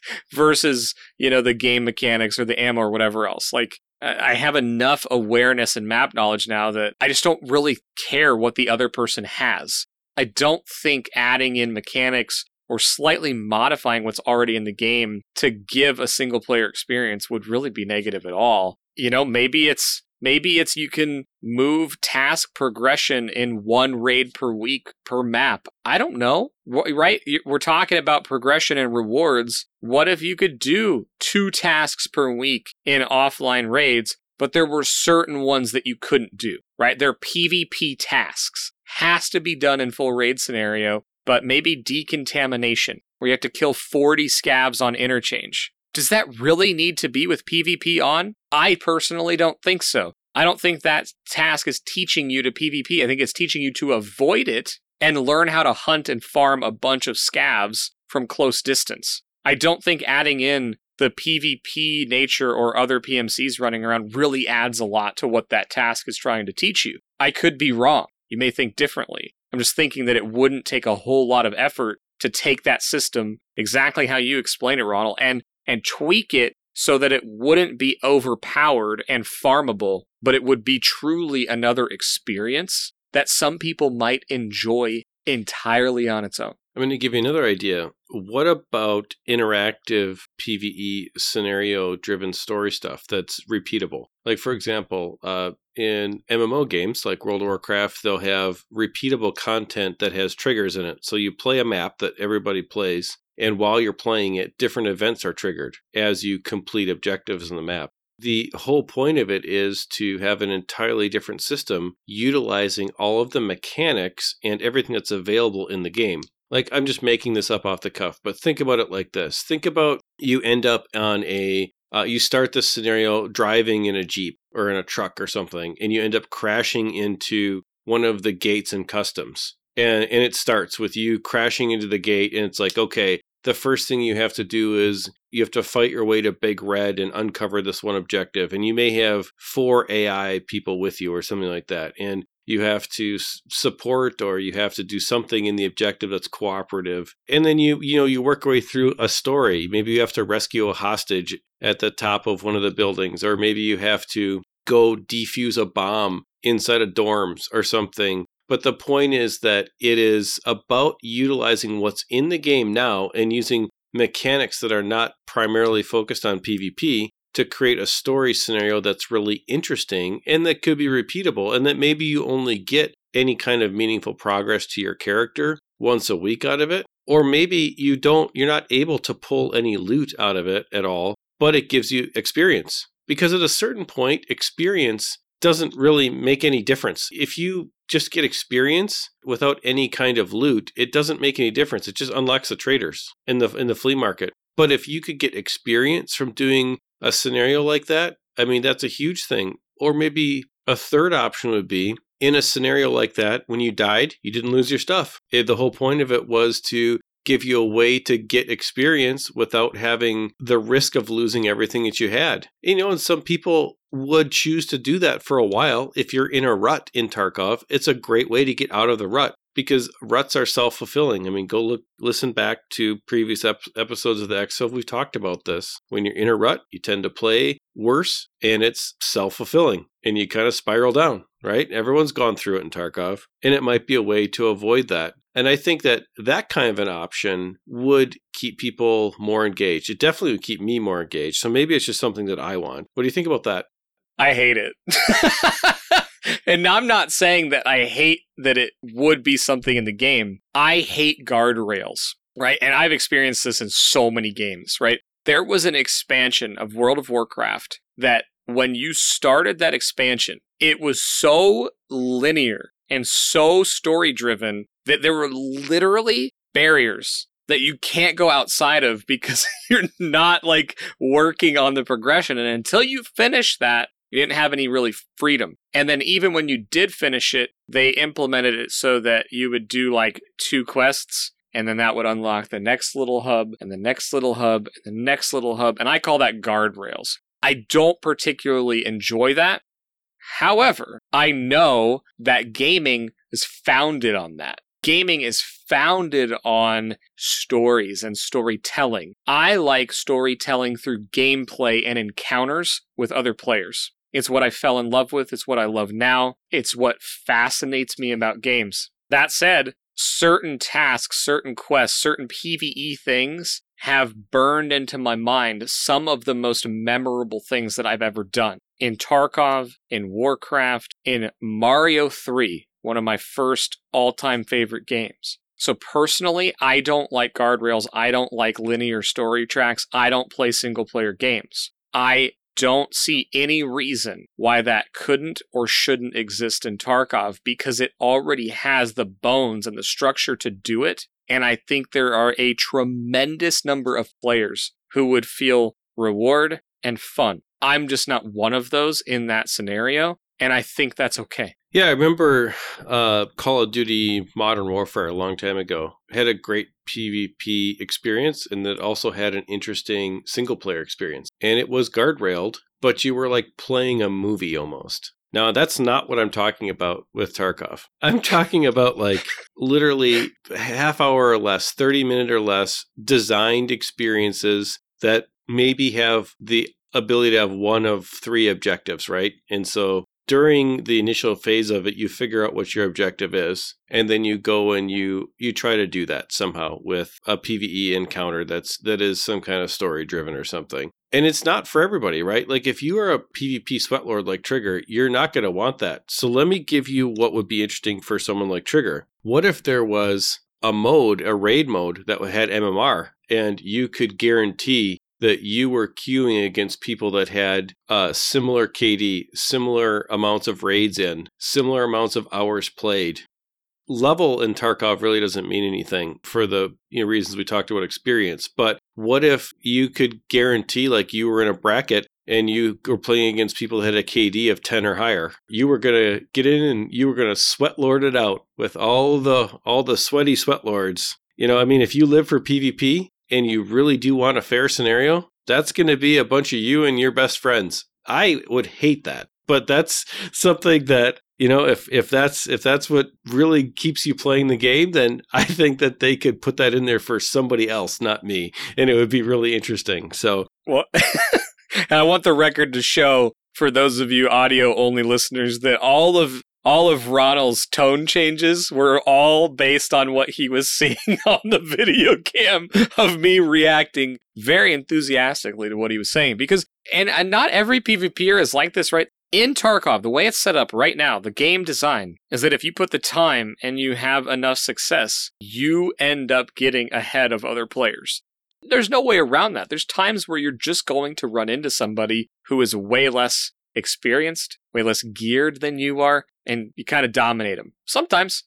you know, the game mechanics or the ammo or whatever else. Like, I have enough awareness and map knowledge now that I just don't really care what the other person has. I don't think adding in mechanics or slightly modifying what's already in the game to give a single player experience would really be negative at all. You know, maybe it's you can move task progression in one raid per week per map. I don't know, right? We're talking about progression and rewards. What if you could do 2 tasks per week in offline raids, but there were certain ones that you couldn't do, right? They're PvP tasks. Has to be done in full raid scenario, but maybe decontamination, where you have to kill 40 scavs on interchange. Does that really need to be with PvP on? I personally don't think so. I don't think that task is teaching you to PvP. I think it's teaching you to avoid it and learn how to hunt and farm a bunch of scavs from close distance. I don't think adding in the PvP nature or other PMCs running around really adds a lot to what that task is trying to teach you. I could be wrong. You may think differently. I'm just thinking that it wouldn't take a whole lot of effort to take that system exactly how you explain it, Ronald, and tweak it so that it wouldn't be overpowered and farmable, but it would be truly another experience that some people might enjoy entirely on its own. I'm going to give you another idea. What about interactive PvE scenario-driven story stuff that's repeatable? Like, for example, in MMO games like World of Warcraft, they'll have repeatable content that has triggers in it. So you play a map that everybody plays, and while you're playing it, different events are triggered as you complete objectives in the map. The whole point of it is to have an entirely different system utilizing all of the mechanics and everything that's available in the game. Like, I'm just making this up off the cuff, but think about it like this. Think about you end up on you start this scenario driving in a Jeep or in a truck or something, and you end up crashing into one of the gates in customs. And it starts with you crashing into the gate, and it's like, okay, the first thing you have to do is you have to fight your way to Big Red and uncover this one objective. And you may have 4 AI people with you or something like that. And you have to support, or you have to do something in the objective that's cooperative. And then you work your way through a story. Maybe you have to rescue a hostage at the top of one of the buildings, or maybe you have to go defuse a bomb inside of dorms or something. But the point is that it is about utilizing what's in the game now and using mechanics that are not primarily focused on PvP to create a story scenario that's really interesting and that could be repeatable, and that maybe you only get any kind of meaningful progress to your character once a week out of it. Or maybe you're not able to pull any loot out of it at all, but it gives you experience. Because at a certain point, experience doesn't really make any difference. If you just get experience without any kind of loot, it doesn't make any difference. It just unlocks the traders in the flea market. But if you could get experience from doing a scenario like that, I mean, that's a huge thing. Or maybe a third option would be, in a scenario like that, when you died, you didn't lose your stuff. The whole point of it was to give you a way to get experience without having the risk of losing everything that you had. And some people would choose to do that for a while. If you're in a rut in Tarkov, it's a great way to get out of the rut, because ruts are self-fulfilling. I mean, go listen back to previous episodes of the EXFIL. We've talked about this. When you're in a rut, you tend to play worse, and it's self-fulfilling, and you kind of spiral down, right? Everyone's gone through it in Tarkov, and it might be a way to avoid that. And I think that kind of an option would keep people more engaged. It definitely would keep me more engaged. So maybe it's just something that I want. What do you think about that? I hate it. And I'm not saying that I hate that it would be something in the game. I hate guardrails, right? And I've experienced this in so many games, right? There was an expansion of World of Warcraft that when you started that expansion, it was so linear and so story-driven that there were literally barriers that you can't go outside of because you're not like working on the progression. And until you finish that, you didn't have any really freedom. And then even when you did finish it, they implemented it so that you would do like 2 quests, and then that would unlock the next little hub and the next little hub and the next little hub. And I call that guardrails. I don't particularly enjoy that. However, I know that gaming is founded on that. Gaming is founded on stories and storytelling. I like storytelling through gameplay and encounters with other players. It's what I fell in love with. It's what I love now. It's what fascinates me about games. That said, certain tasks, certain quests, certain PvE things have burned into my mind some of the most memorable things that I've ever done. In Tarkov, in Warcraft, in Mario 3. One of my first all-time favorite games. So personally, I don't like guardrails. I don't like linear story tracks. I don't play single-player games. I don't see any reason why that couldn't or shouldn't exist in Tarkov, because it already has the bones and the structure to do it. And I think there are a tremendous number of players who would feel reward and fun. I'm just not one of those in that scenario. And I think that's okay. Yeah, I remember Call of Duty Modern Warfare a long time ago. It had a great PvP experience, and it also had an interesting single-player experience. And it was guardrailed, but you were like playing a movie almost. Now, that's not what I'm talking about with Tarkov. I'm talking about like literally half hour or less, 30 minute or less designed experiences that maybe have the ability to have one of 3 objectives, right? And so during the initial phase of it, you figure out what your objective is, and then you go and you try to do that somehow with a PvE encounter that is some kind of story driven or something. And it's not for everybody, right? Like if you are a PvP sweatlord like Trigger, you're not going to want that. So let me give you what would be interesting for someone like Trigger. What if there was a mode, a raid mode that had MMR, and you could guarantee that you were queuing against people that had similar KD, similar amounts of raids in, similar amounts of hours played. Level in Tarkov really doesn't mean anything for the reasons we talked about experience. But what if you could guarantee, like, you were in a bracket and you were playing against people that had a KD of 10 or higher? You were going to get in and you were going to sweat lord it out with all the sweaty sweat lords. If you live for PvP, and you really do want a fair scenario, that's going to be a bunch of you and your best friends. I would hate that, but that's something that, if that's what really keeps you playing the game, then I think that they could put that in there for somebody else, not me, and it would be really interesting. So, well, and I want the record to show for those of you audio only listeners that all of Ronald's tone changes were all based on what he was seeing on the video cam of me reacting very enthusiastically to what he was saying. Because, and not every PvPer is like this, right? In Tarkov, the way it's set up right now, the game design is that if you put the time and you have enough success, you end up getting ahead of other players. There's no way around that. There's times where you're just going to run into somebody who is way less experienced, way less geared than you are, and you kind of dominate them. Sometimes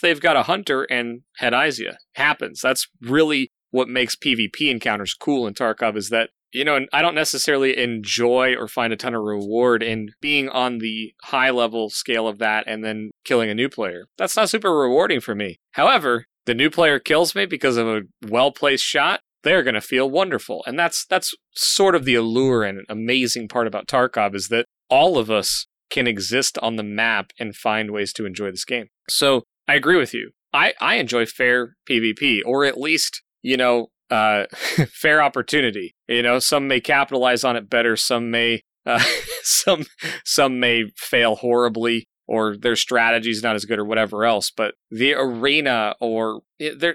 they've got a hunter and head eyes you. Happens. That's really what makes PvP encounters cool in Tarkov, is that, and I don't necessarily enjoy or find a ton of reward in being on the high level scale of that and then killing a new player. That's not super rewarding for me. However, the new player kills me because of a well-placed shot, they're going to feel wonderful. And that's sort of the allure and amazing part about Tarkov, is that all of us can exist on the map and find ways to enjoy this game. So I agree with you. I enjoy fair PvP, or at least, fair opportunity. Some may capitalize on it better. Some may, some may fail horribly, or their strategy's not as good or whatever else. But the arena, or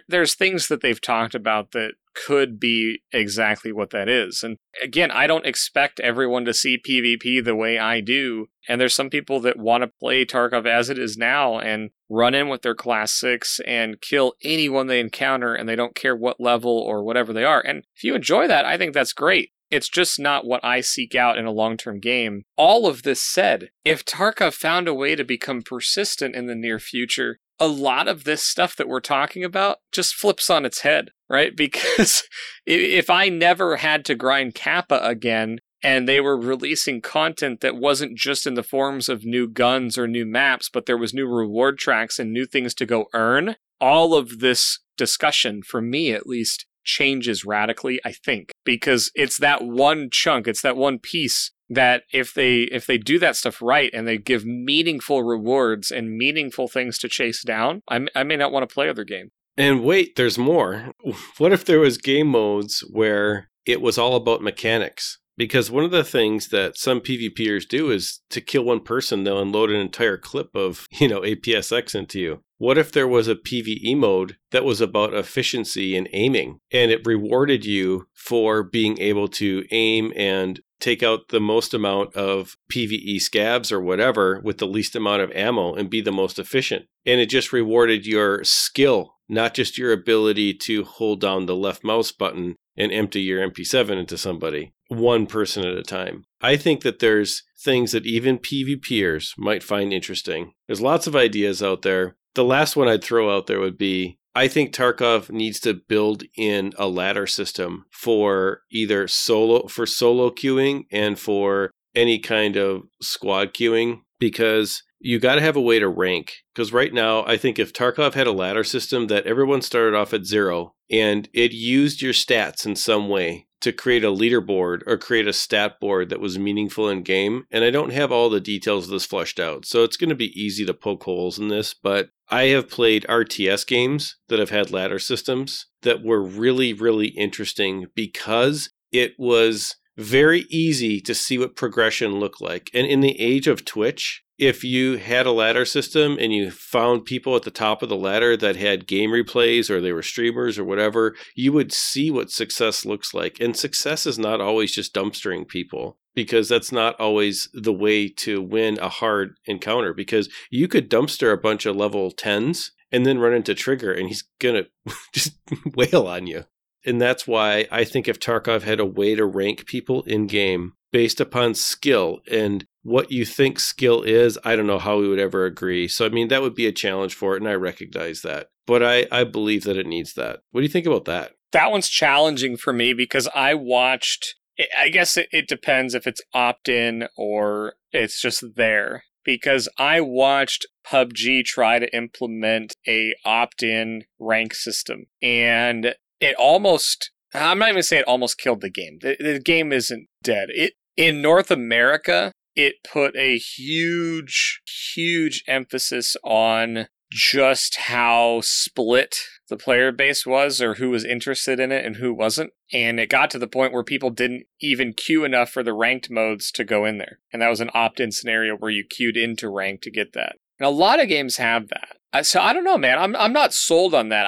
there's things that they've talked about that could be exactly what that is. And again, I don't expect everyone to see PvP the way I do. And there's some people that want to play Tarkov as it is now and run in with their class 6 and kill anyone they encounter, and they don't care what level or whatever they are. And if you enjoy that, I think that's great. It's just not what I seek out in a long-term game. All of this said, if Tarkov found a way to become persistent in the near future, a lot of this stuff that we're talking about just flips on its head, right? Because if I never had to grind Kappa again, and they were releasing content that wasn't just in the forms of new guns or new maps, but there was new reward tracks and new things to go earn, all of this discussion, for me at least, changes radically, I think, because it's that one chunk, it's that one piece that if they do that stuff right and they give meaningful rewards and meaningful things to chase down, I may not want to play other game. And wait, there's more. What if there was game modes where it was all about mechanics? Because one of the things that some PvPers do is to kill one person, they'll unload an entire clip of, APSX into you. What if there was a PvE mode that was about efficiency and aiming, and it rewarded you for being able to aim and take out the most amount of PvE scabs or whatever with the least amount of ammo and be the most efficient? And it just rewarded your skill, not just your ability to hold down the left mouse button and empty your MP7 into somebody, one person at a time. I think that there's things that even PvPers might find interesting. There's lots of ideas out there. The last one I'd throw out there would be, I think Tarkov needs to build in a ladder system for either solo queuing and for any kind of squad queuing, because you got to have a way to rank. Because right now, I think if Tarkov had a ladder system that everyone started off at 0 and it used your stats in some way to create a leaderboard or create a stat board that was meaningful in game. And I don't have all the details of this fleshed out, so it's going to be easy to poke holes in this, but I have played RTS games that have had ladder systems that were really, really interesting because it was very easy to see what progression looked like. And in the age of Twitch, if you had a ladder system and you found people at the top of the ladder that had game replays or they were streamers or whatever, you would see what success looks like. And success is not always just dumpstering people, because that's not always the way to win a hard encounter, because you could dumpster a bunch of level 10s and then run into Trigger and he's going to just wail on you. And that's why I think if Tarkov had a way to rank people in game based upon skill and what you think skill is, I don't know how we would ever agree. So, I mean, that would be a challenge for it, and I recognize that. But I believe that it needs that. What do you think about that? That one's challenging for me because I watched, I guess it depends if it's opt-in or it's just there. Because I watched PUBG try to implement a opt-in rank system. And it almost, I'm not even going to say it almost killed the game. The game isn't dead. In North America, it put a huge, huge emphasis on just how split the player base was, or who was interested in it and who wasn't. And it got to the point where people didn't even queue enough for the ranked modes to go in there. And that was an opt-in scenario where you queued into rank to get that. And a lot of games have that. So I don't know, man. I'm not sold on that.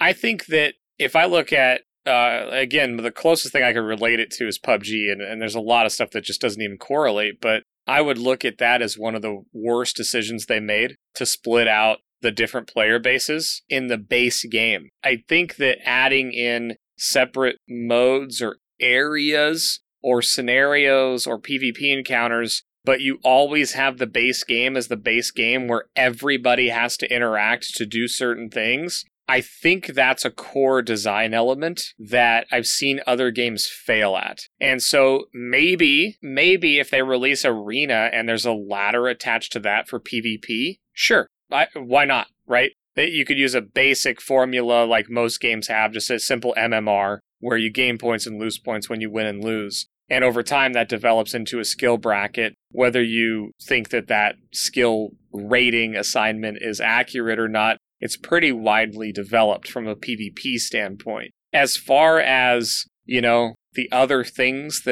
I think that if I look at, again, the closest thing I could relate it to is PUBG, and there's a lot of stuff that just doesn't even correlate, but I would look at that as one of the worst decisions they made to split out the different player bases in the base game. I think that adding in separate modes or areas or scenarios or PvP encounters, but you always have the base game as the base game where everybody has to interact to do certain things. I think that's a core design element that I've seen other games fail at. And so maybe if they release Arena and there's a ladder attached to that for PvP, sure, why not, right? You could use a basic formula like most games have, just a simple MMR where you gain points and lose points when you win and lose. And over time, that develops into a skill bracket, whether you think that skill rating assignment is accurate or not. It's pretty widely developed from a PvP standpoint. As far as, the other things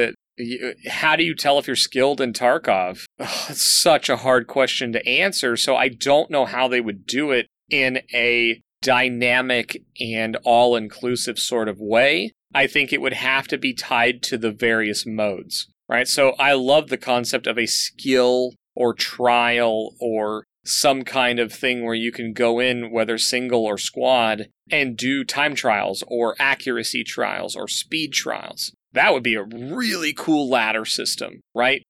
how do you tell if you're skilled in Tarkov? It's such a hard question to answer. So I don't know how they would do it in a dynamic and all-inclusive sort of way. I think it would have to be tied to the various modes, right? So I love the concept of a skill or trial or some kind of thing where you can go in, whether single or squad, and do time trials or accuracy trials or speed trials. That would be a really cool ladder system, right?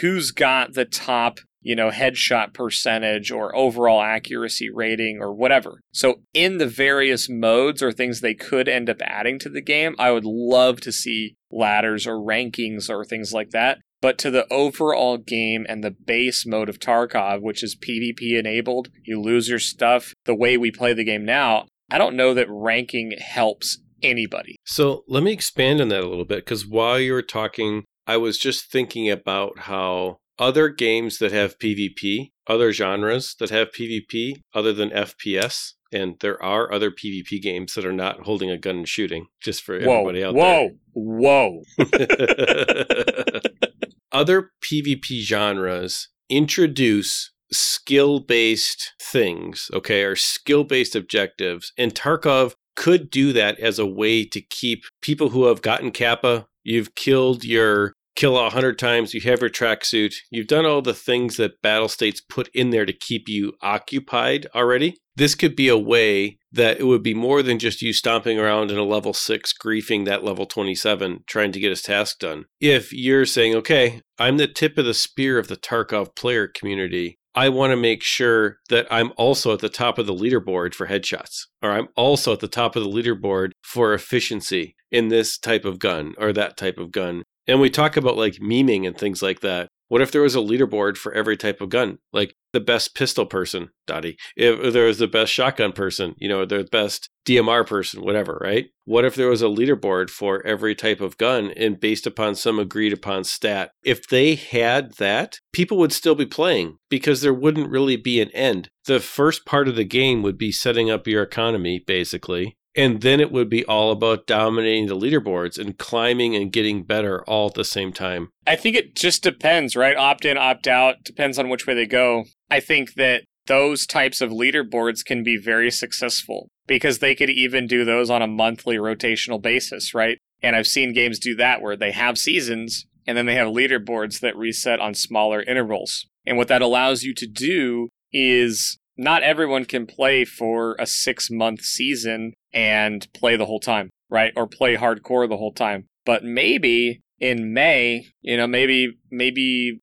Who's got the top, headshot percentage or overall accuracy rating or whatever. So in the various modes or things they could end up adding to the game, I would love to see ladders or rankings or things like that. But to the overall game and the base mode of Tarkov, which is PvP enabled, you lose your stuff, the way we play the game now, I don't know that ranking helps anybody. So let me expand on that a little bit, because while you were talking, I was just thinking about how other games that have PvP, other genres that have PvP other than FPS, and there are other PvP games that are not holding a gun and shooting, just for everybody out there. Whoa. Other PvP genres introduce skill-based things, okay, or skill-based objectives. And Tarkov could do that as a way to keep people who have gotten Kappa, you've killed your Killa 100 times, you have your tracksuit, you've done all the things that Battle State's put in there to keep you occupied already. This could be a way that it would be more than just you stomping around in a level 6, griefing that level 27, trying to get his task done. If you're saying, okay, I'm the tip of the spear of the Tarkov player community, I want to make sure that I'm also at the top of the leaderboard for headshots, or I'm also at the top of the leaderboard for efficiency in this type of gun or that type of gun. And we talk about like memeing and things like that. What if there was a leaderboard for every type of gun? Like the best pistol person, Dottie. If there was the best shotgun person, the best DMR person, whatever, right? What if there was a leaderboard for every type of gun and based upon some agreed upon stat? If they had that, people would still be playing because there wouldn't really be an end. The first part of the game would be setting up your economy, basically. And then it would be all about dominating the leaderboards and climbing and getting better all at the same time. I think it just depends, right? Opt in, opt out, depends on which way they go. I think that those types of leaderboards can be very successful because they could even do those on a monthly rotational basis, right? And I've seen games do that where they have seasons and then they have leaderboards that reset on smaller intervals. And what that allows you to do is not everyone can play for a 6-month season and play the whole time, right? Or play hardcore the whole time. But maybe in May, you know, maybe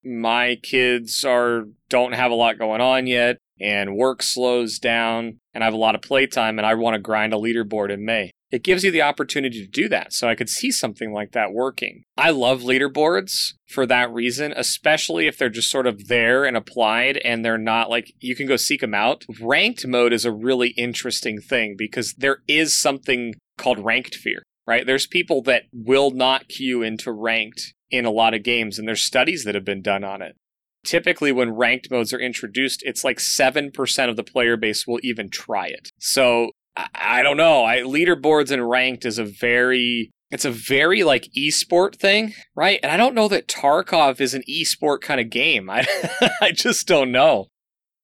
my kids don't have a lot going on yet and work slows down and I have a lot of playtime and I want to grind a leaderboard in May. It gives you the opportunity to do that. So I could see something like that working. I love leaderboards for that reason, especially if they're just sort of there and applied and they're not like, you can go seek them out. Ranked mode is a really interesting thing because there is something called ranked fear, right? There's people that will not queue into ranked in a lot of games and there's studies that have been done on it. Typically, when ranked modes are introduced, it's like 7% of the player base will even try it. So I don't know. Leaderboards and ranked is it's a very like esport thing, right? And I don't know that Tarkov is an esport kind of game. I just don't know.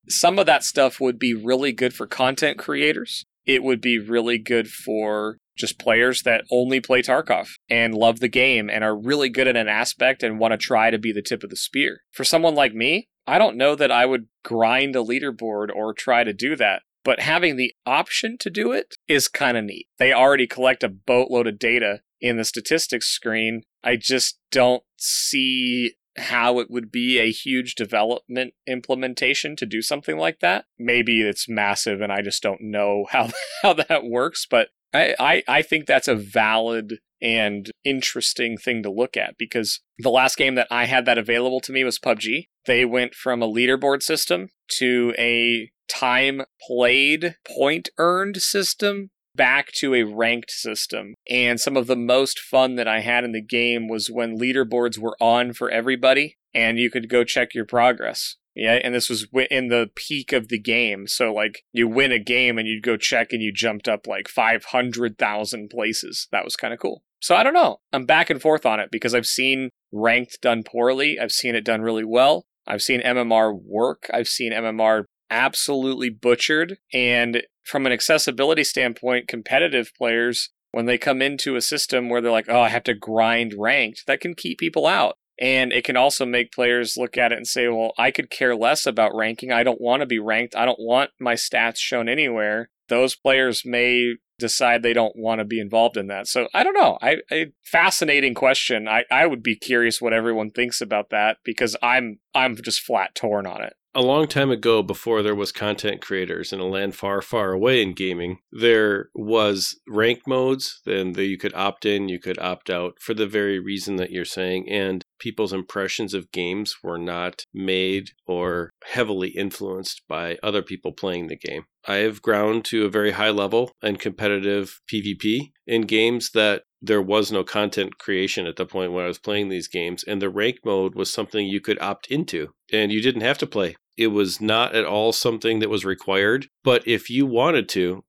Some of that stuff would be really good for content creators. It would be really good for just players that only play Tarkov and love the game and are really good at an aspect and want to try to be the tip of the spear. For someone like me, I don't know that I would grind a leaderboard or try to do that. But having the option to do it is kind of neat. They already collect a boatload of data in the statistics screen. I just don't see how it would be a huge development implementation to do something like that. Maybe it's massive and I just don't know how that works. But I think that's a valid and interesting thing to look at because the last game that I had that available to me was PUBG. They went from a leaderboard system to a time played, point earned system back to a ranked system. And some of the most fun that I had in the game was when leaderboards were on for everybody and you could go check your progress. Yeah. And this was in the peak of the game. So like you win a game and you'd go check and you jumped up like 500,000 places. That was kind of cool. So I don't know. I'm back and forth on it because I've seen ranked done poorly. I've seen it done really well. I've seen MMR work. I've seen MMR absolutely butchered. And from an accessibility standpoint, competitive players, when they come into a system where they're like, oh, I have to grind ranked, that can keep people out. And it can also make players look at it and say, well, I could care less about ranking. I don't want to be ranked. I don't want my stats shown anywhere. Those players may decide they don't want to be involved in that. So I don't know. A fascinating question. I would be curious what everyone thinks about that because I'm just flat torn on it. A long time ago, before there was content creators in a land far, far away in gaming, there was ranked modes, and you could opt in, you could opt out for the very reason that you're saying. And people's impressions of games were not made or heavily influenced by other people playing the game. I have ground to a very high level and competitive PvP in games that there was no content creation at the point when I was playing these games, and the rank mode was something you could opt into and you didn't have to play. It was not at all something that was required. But if you wanted to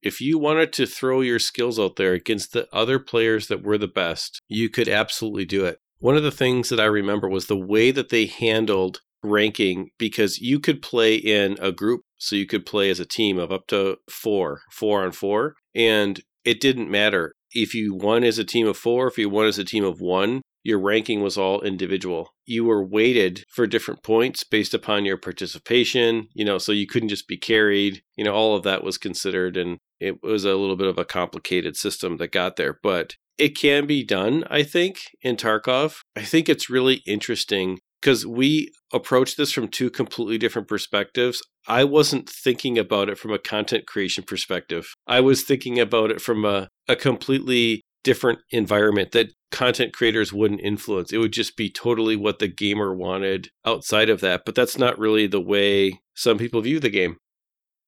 throw your skills out there against the other players that were the best, you could absolutely do it. One of the things that I remember was the way that they handled ranking, because you could play in a group. So you could play as a team of up to four on four, and it didn't matter. If you won as a team of four, if you won as a team of one, your ranking was all individual. You were weighted for different points based upon your participation, so you couldn't just be carried. All of that was considered, and it was a little bit of a complicated system that got there. But it can be done, I think, in Tarkov. I think it's really interesting because we approached this from two completely different perspectives. I wasn't thinking about it from a content creation perspective. I was thinking about it from a completely different environment that content creators wouldn't influence. It would just be totally what the gamer wanted outside of that. But that's not really the way some people view the game.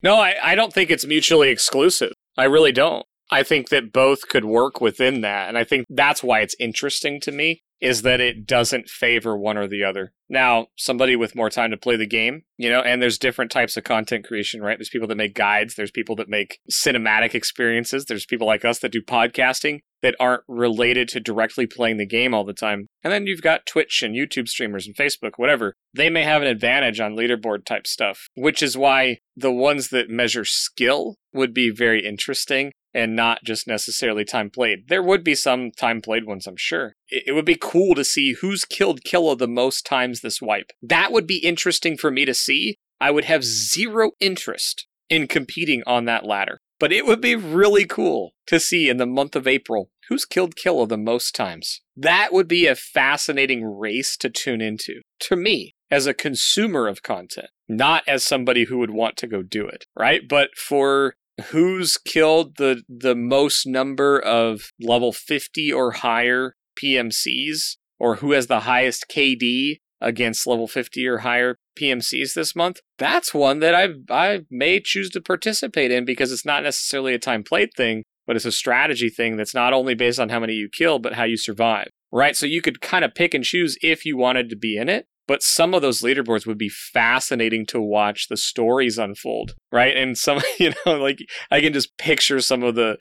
No, I don't think it's mutually exclusive. I really don't. I think that both could work within that. And I think that's why it's interesting to me, is that it doesn't favor one or the other. Now, somebody with more time to play the game, you know, and there's different types of content creation, right? There's people that make guides. There's people that make cinematic experiences. There's people like us that do podcasting that aren't related to directly playing the game all the time. And then you've got Twitch and YouTube streamers and Facebook, whatever. They may have an advantage on leaderboard type stuff, which is why the ones that measure skill would be very interesting and not just necessarily time played. There would be some time played ones, I'm sure. It would be cool to see who's killed Killa the most times this wipe. That would be interesting for me to see. I would have zero interest in competing on that ladder. But it would be really cool to see in the month of April who's killed Killa the most times. That would be a fascinating race to tune into, to me, as a consumer of content, not as somebody who would want to go do it, right? But for who's killed the most number of level 50 or higher PMCs, or who has the highest KD against level 50 or higher PMCs this month, that's one that I may choose to participate in, because it's not necessarily a time played thing, but it's a strategy thing that's not only based on how many you kill, but how you survive, right? So you could kind of pick and choose if you wanted to be in it, but some of those leaderboards would be fascinating to watch the stories unfold, right? And some, you know, like I can just picture some of the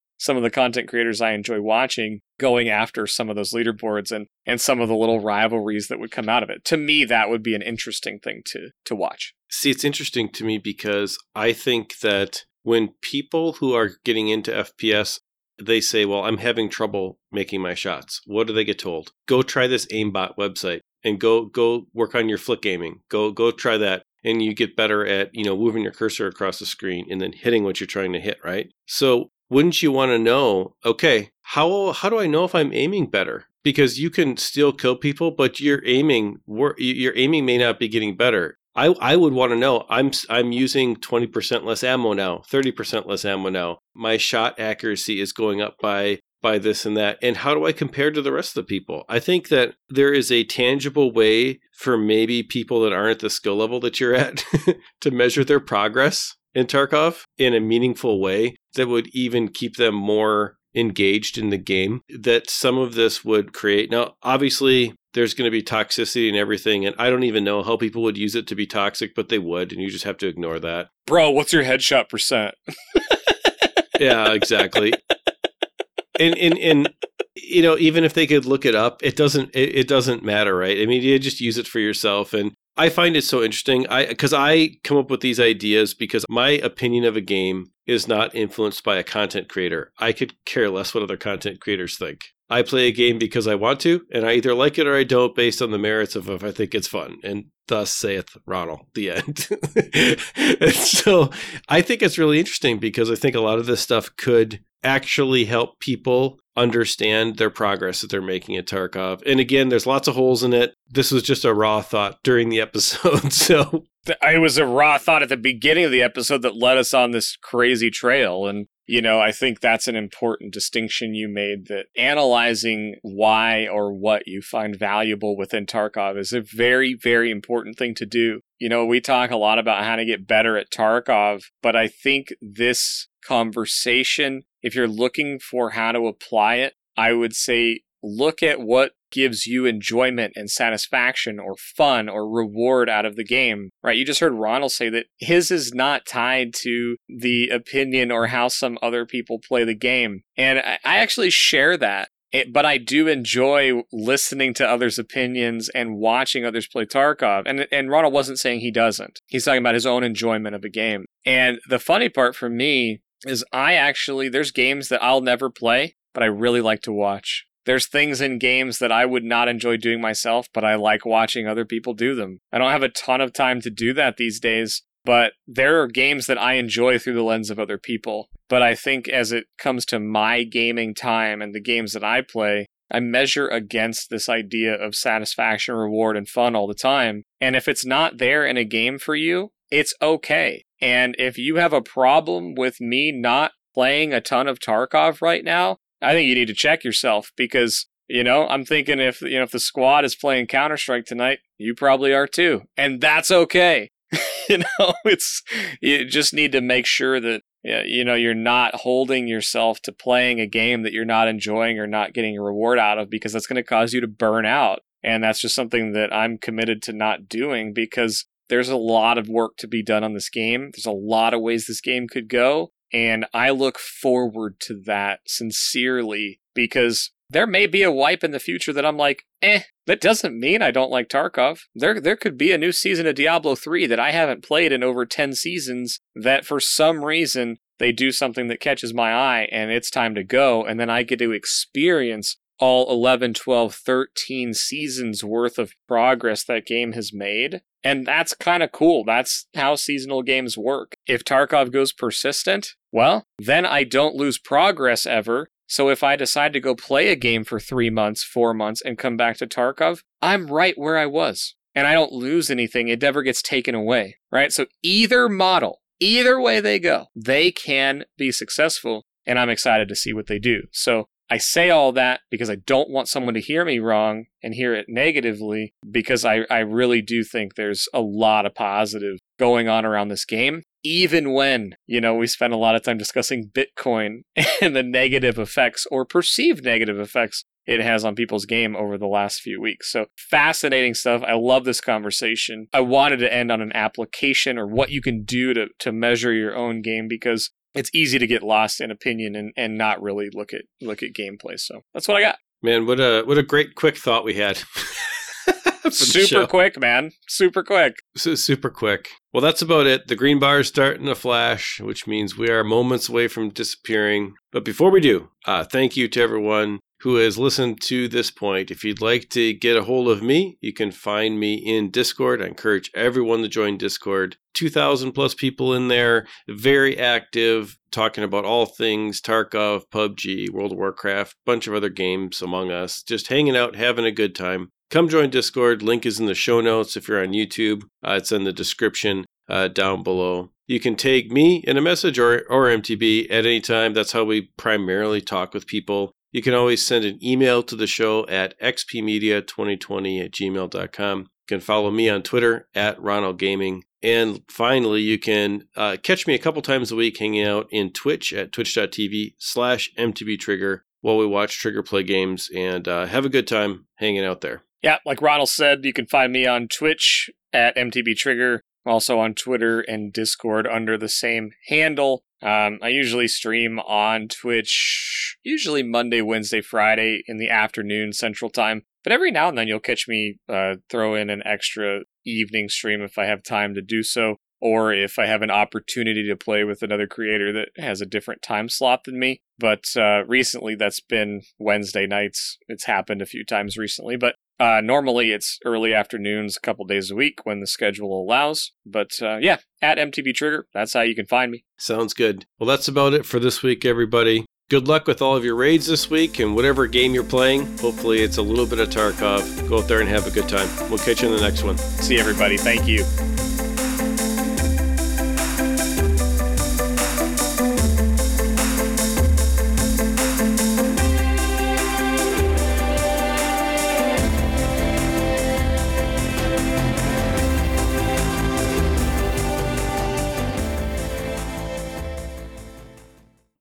content creators I enjoy watching going after some of those leaderboards and some of the little rivalries that would come out of it. To me, that would be an interesting thing to watch. See, it's interesting to me because I think that when people who are getting into FPS, they say, well, I'm having trouble making my shots. What do they get told? Go try this aimbot website and go work on your flick aiming. Go try that. And you get better at, you know, moving your cursor across the screen and then hitting what you're trying to hit, right? So wouldn't you want to know, okay, how do I know if I'm aiming better? Because you can still kill people, but your aiming may not be getting better. I would want to know, I'm using 20% less ammo now, 30% less ammo now. My shot accuracy is going up by this and that. And how do I compare to the rest of the people? I think that there is a tangible way for maybe people that aren't at the skill level that you're at to measure their progress in Tarkov in a meaningful way that would even keep them more engaged in the game, that some of this would create. Now, obviously, there's going to be toxicity and everything, and I don't even know how people would use it to be toxic, but they would, and you just have to ignore that. Bro, what's your headshot percent? Yeah, exactly. And you know, even if they could look it up, it doesn't matter, right? I mean, you just use it for yourself. And I find it so interesting because I come up with these ideas because my opinion of a game is not influenced by a content creator. I could care less what other content creators think. I play a game because I want to, and I either like it or I don't based on the merits of if I think it's fun. And thus saith Ronald, the end. And so I think it's really interesting because I think a lot of this stuff could actually help people understand their progress that they're making at Tarkov. And again, there's lots of holes in it. This was just a raw thought during the episode. So it was a raw thought at the beginning of the episode that led us on this crazy trail. And, you know, I think that's an important distinction you made, that analyzing why or what you find valuable within Tarkov is a very, very important thing to do. You know, we talk a lot about how to get better at Tarkov, but I think this conversation, if you're looking for how to apply it, I would say look at what gives you enjoyment and satisfaction or fun or reward out of the game, right? You just heard Ronald say that his is not tied to the opinion or how some other people play the game. And I actually share that, but I do enjoy listening to others' opinions and watching others play Tarkov. And Ronald wasn't saying he doesn't. He's talking about his own enjoyment of a game. And the funny part for me is there's games that I'll never play, but I really like to watch. There's things in games that I would not enjoy doing myself, but I like watching other people do them. I don't have a ton of time to do that these days, but there are games that I enjoy through the lens of other people. But I think as it comes to my gaming time and the games that I play, I measure against this idea of satisfaction, reward, and fun all the time. And if it's not there in a game for you, it's okay. And if you have a problem with me not playing a ton of Tarkov right now, I think you need to check yourself, because, you know, I'm thinking if the squad is playing Counter-Strike tonight, you probably are too. And that's okay. You know, you just need to make sure that you know, you're not holding yourself to playing a game that you're not enjoying or not getting a reward out of, because that's going to cause you to burn out. And that's just something that I'm committed to not doing, because there's a lot of work to be done on this game. There's a lot of ways this game could go. And I look forward to that sincerely, because there may be a wipe in the future that I'm like, that doesn't mean I don't like Tarkov. There could be a new season of Diablo 3 that I haven't played in over 10 seasons that for some reason they do something that catches my eye and it's time to go. And then I get to experience all 11, 12, 13 seasons worth of progress that game has made. And that's kind of cool. That's how seasonal games work. If Tarkov goes persistent, well, then I don't lose progress ever. So if I decide to go play a game for 3 months, 4 months, and come back to Tarkov, I'm right where I was. And I don't lose anything. It never gets taken away, right? So either model, either way they go, they can be successful. And I'm excited to see what they do. So I say all that because I don't want someone to hear me wrong and hear it negatively, because I really do think there's a lot of positive going on around this game. Even when, you know, we spend a lot of time discussing Bitcoin and the negative effects or perceived negative effects it has on people's game over the last few weeks. So fascinating stuff. I love this conversation. I wanted to end on an application or what you can do to measure your own game, because it's easy to get lost in opinion and not really look at gameplay. So that's what I got. Man, what a great quick thought we had. Super quick. Well, that's about it. The green bar is starting to flash, which means we are moments away from disappearing. But before we do, thank you to everyone who has listened to this point. If you'd like to get a hold of me, you can find me in Discord. I encourage everyone to join Discord. 2,000 plus people in there, very active, talking about all things Tarkov, PUBG, World of Warcraft, bunch of other games among us, just hanging out, having a good time. Come join Discord. Link is in the show notes. If you're on YouTube, it's in the description down below. You can tag me in a message or MTB at any time. That's how we primarily talk with people. You can always send an email to the show at xpmedia2020@gmail.com. You can follow me on Twitter at Ronald Gaming. And finally, you can catch me a couple times a week hanging out in Twitch at twitch.tv/MTBTrigger while we watch Trigger play games and have a good time hanging out there. Yeah, like Ronald said, you can find me on Twitch at MTBTrigger, also on Twitter and Discord under the same handle. I usually stream on Twitch, usually Monday, Wednesday, Friday in the afternoon Central Time. But every now and then you'll catch me throw in an extra evening stream if I have time to do so, or if I have an opportunity to play with another creator that has a different time slot than me. But recently that's been Wednesday nights. It's happened a few times recently, but normally it's early afternoons, a couple days a week when the schedule allows. But yeah, at MTB Trigger, that's how you can find me. Sounds good. Well, that's about it for this week, everybody. Good luck with all of your raids this week and whatever game you're playing. Hopefully it's a little bit of Tarkov. Go out there and have a good time. We'll catch you in the next one. See everybody. Thank you.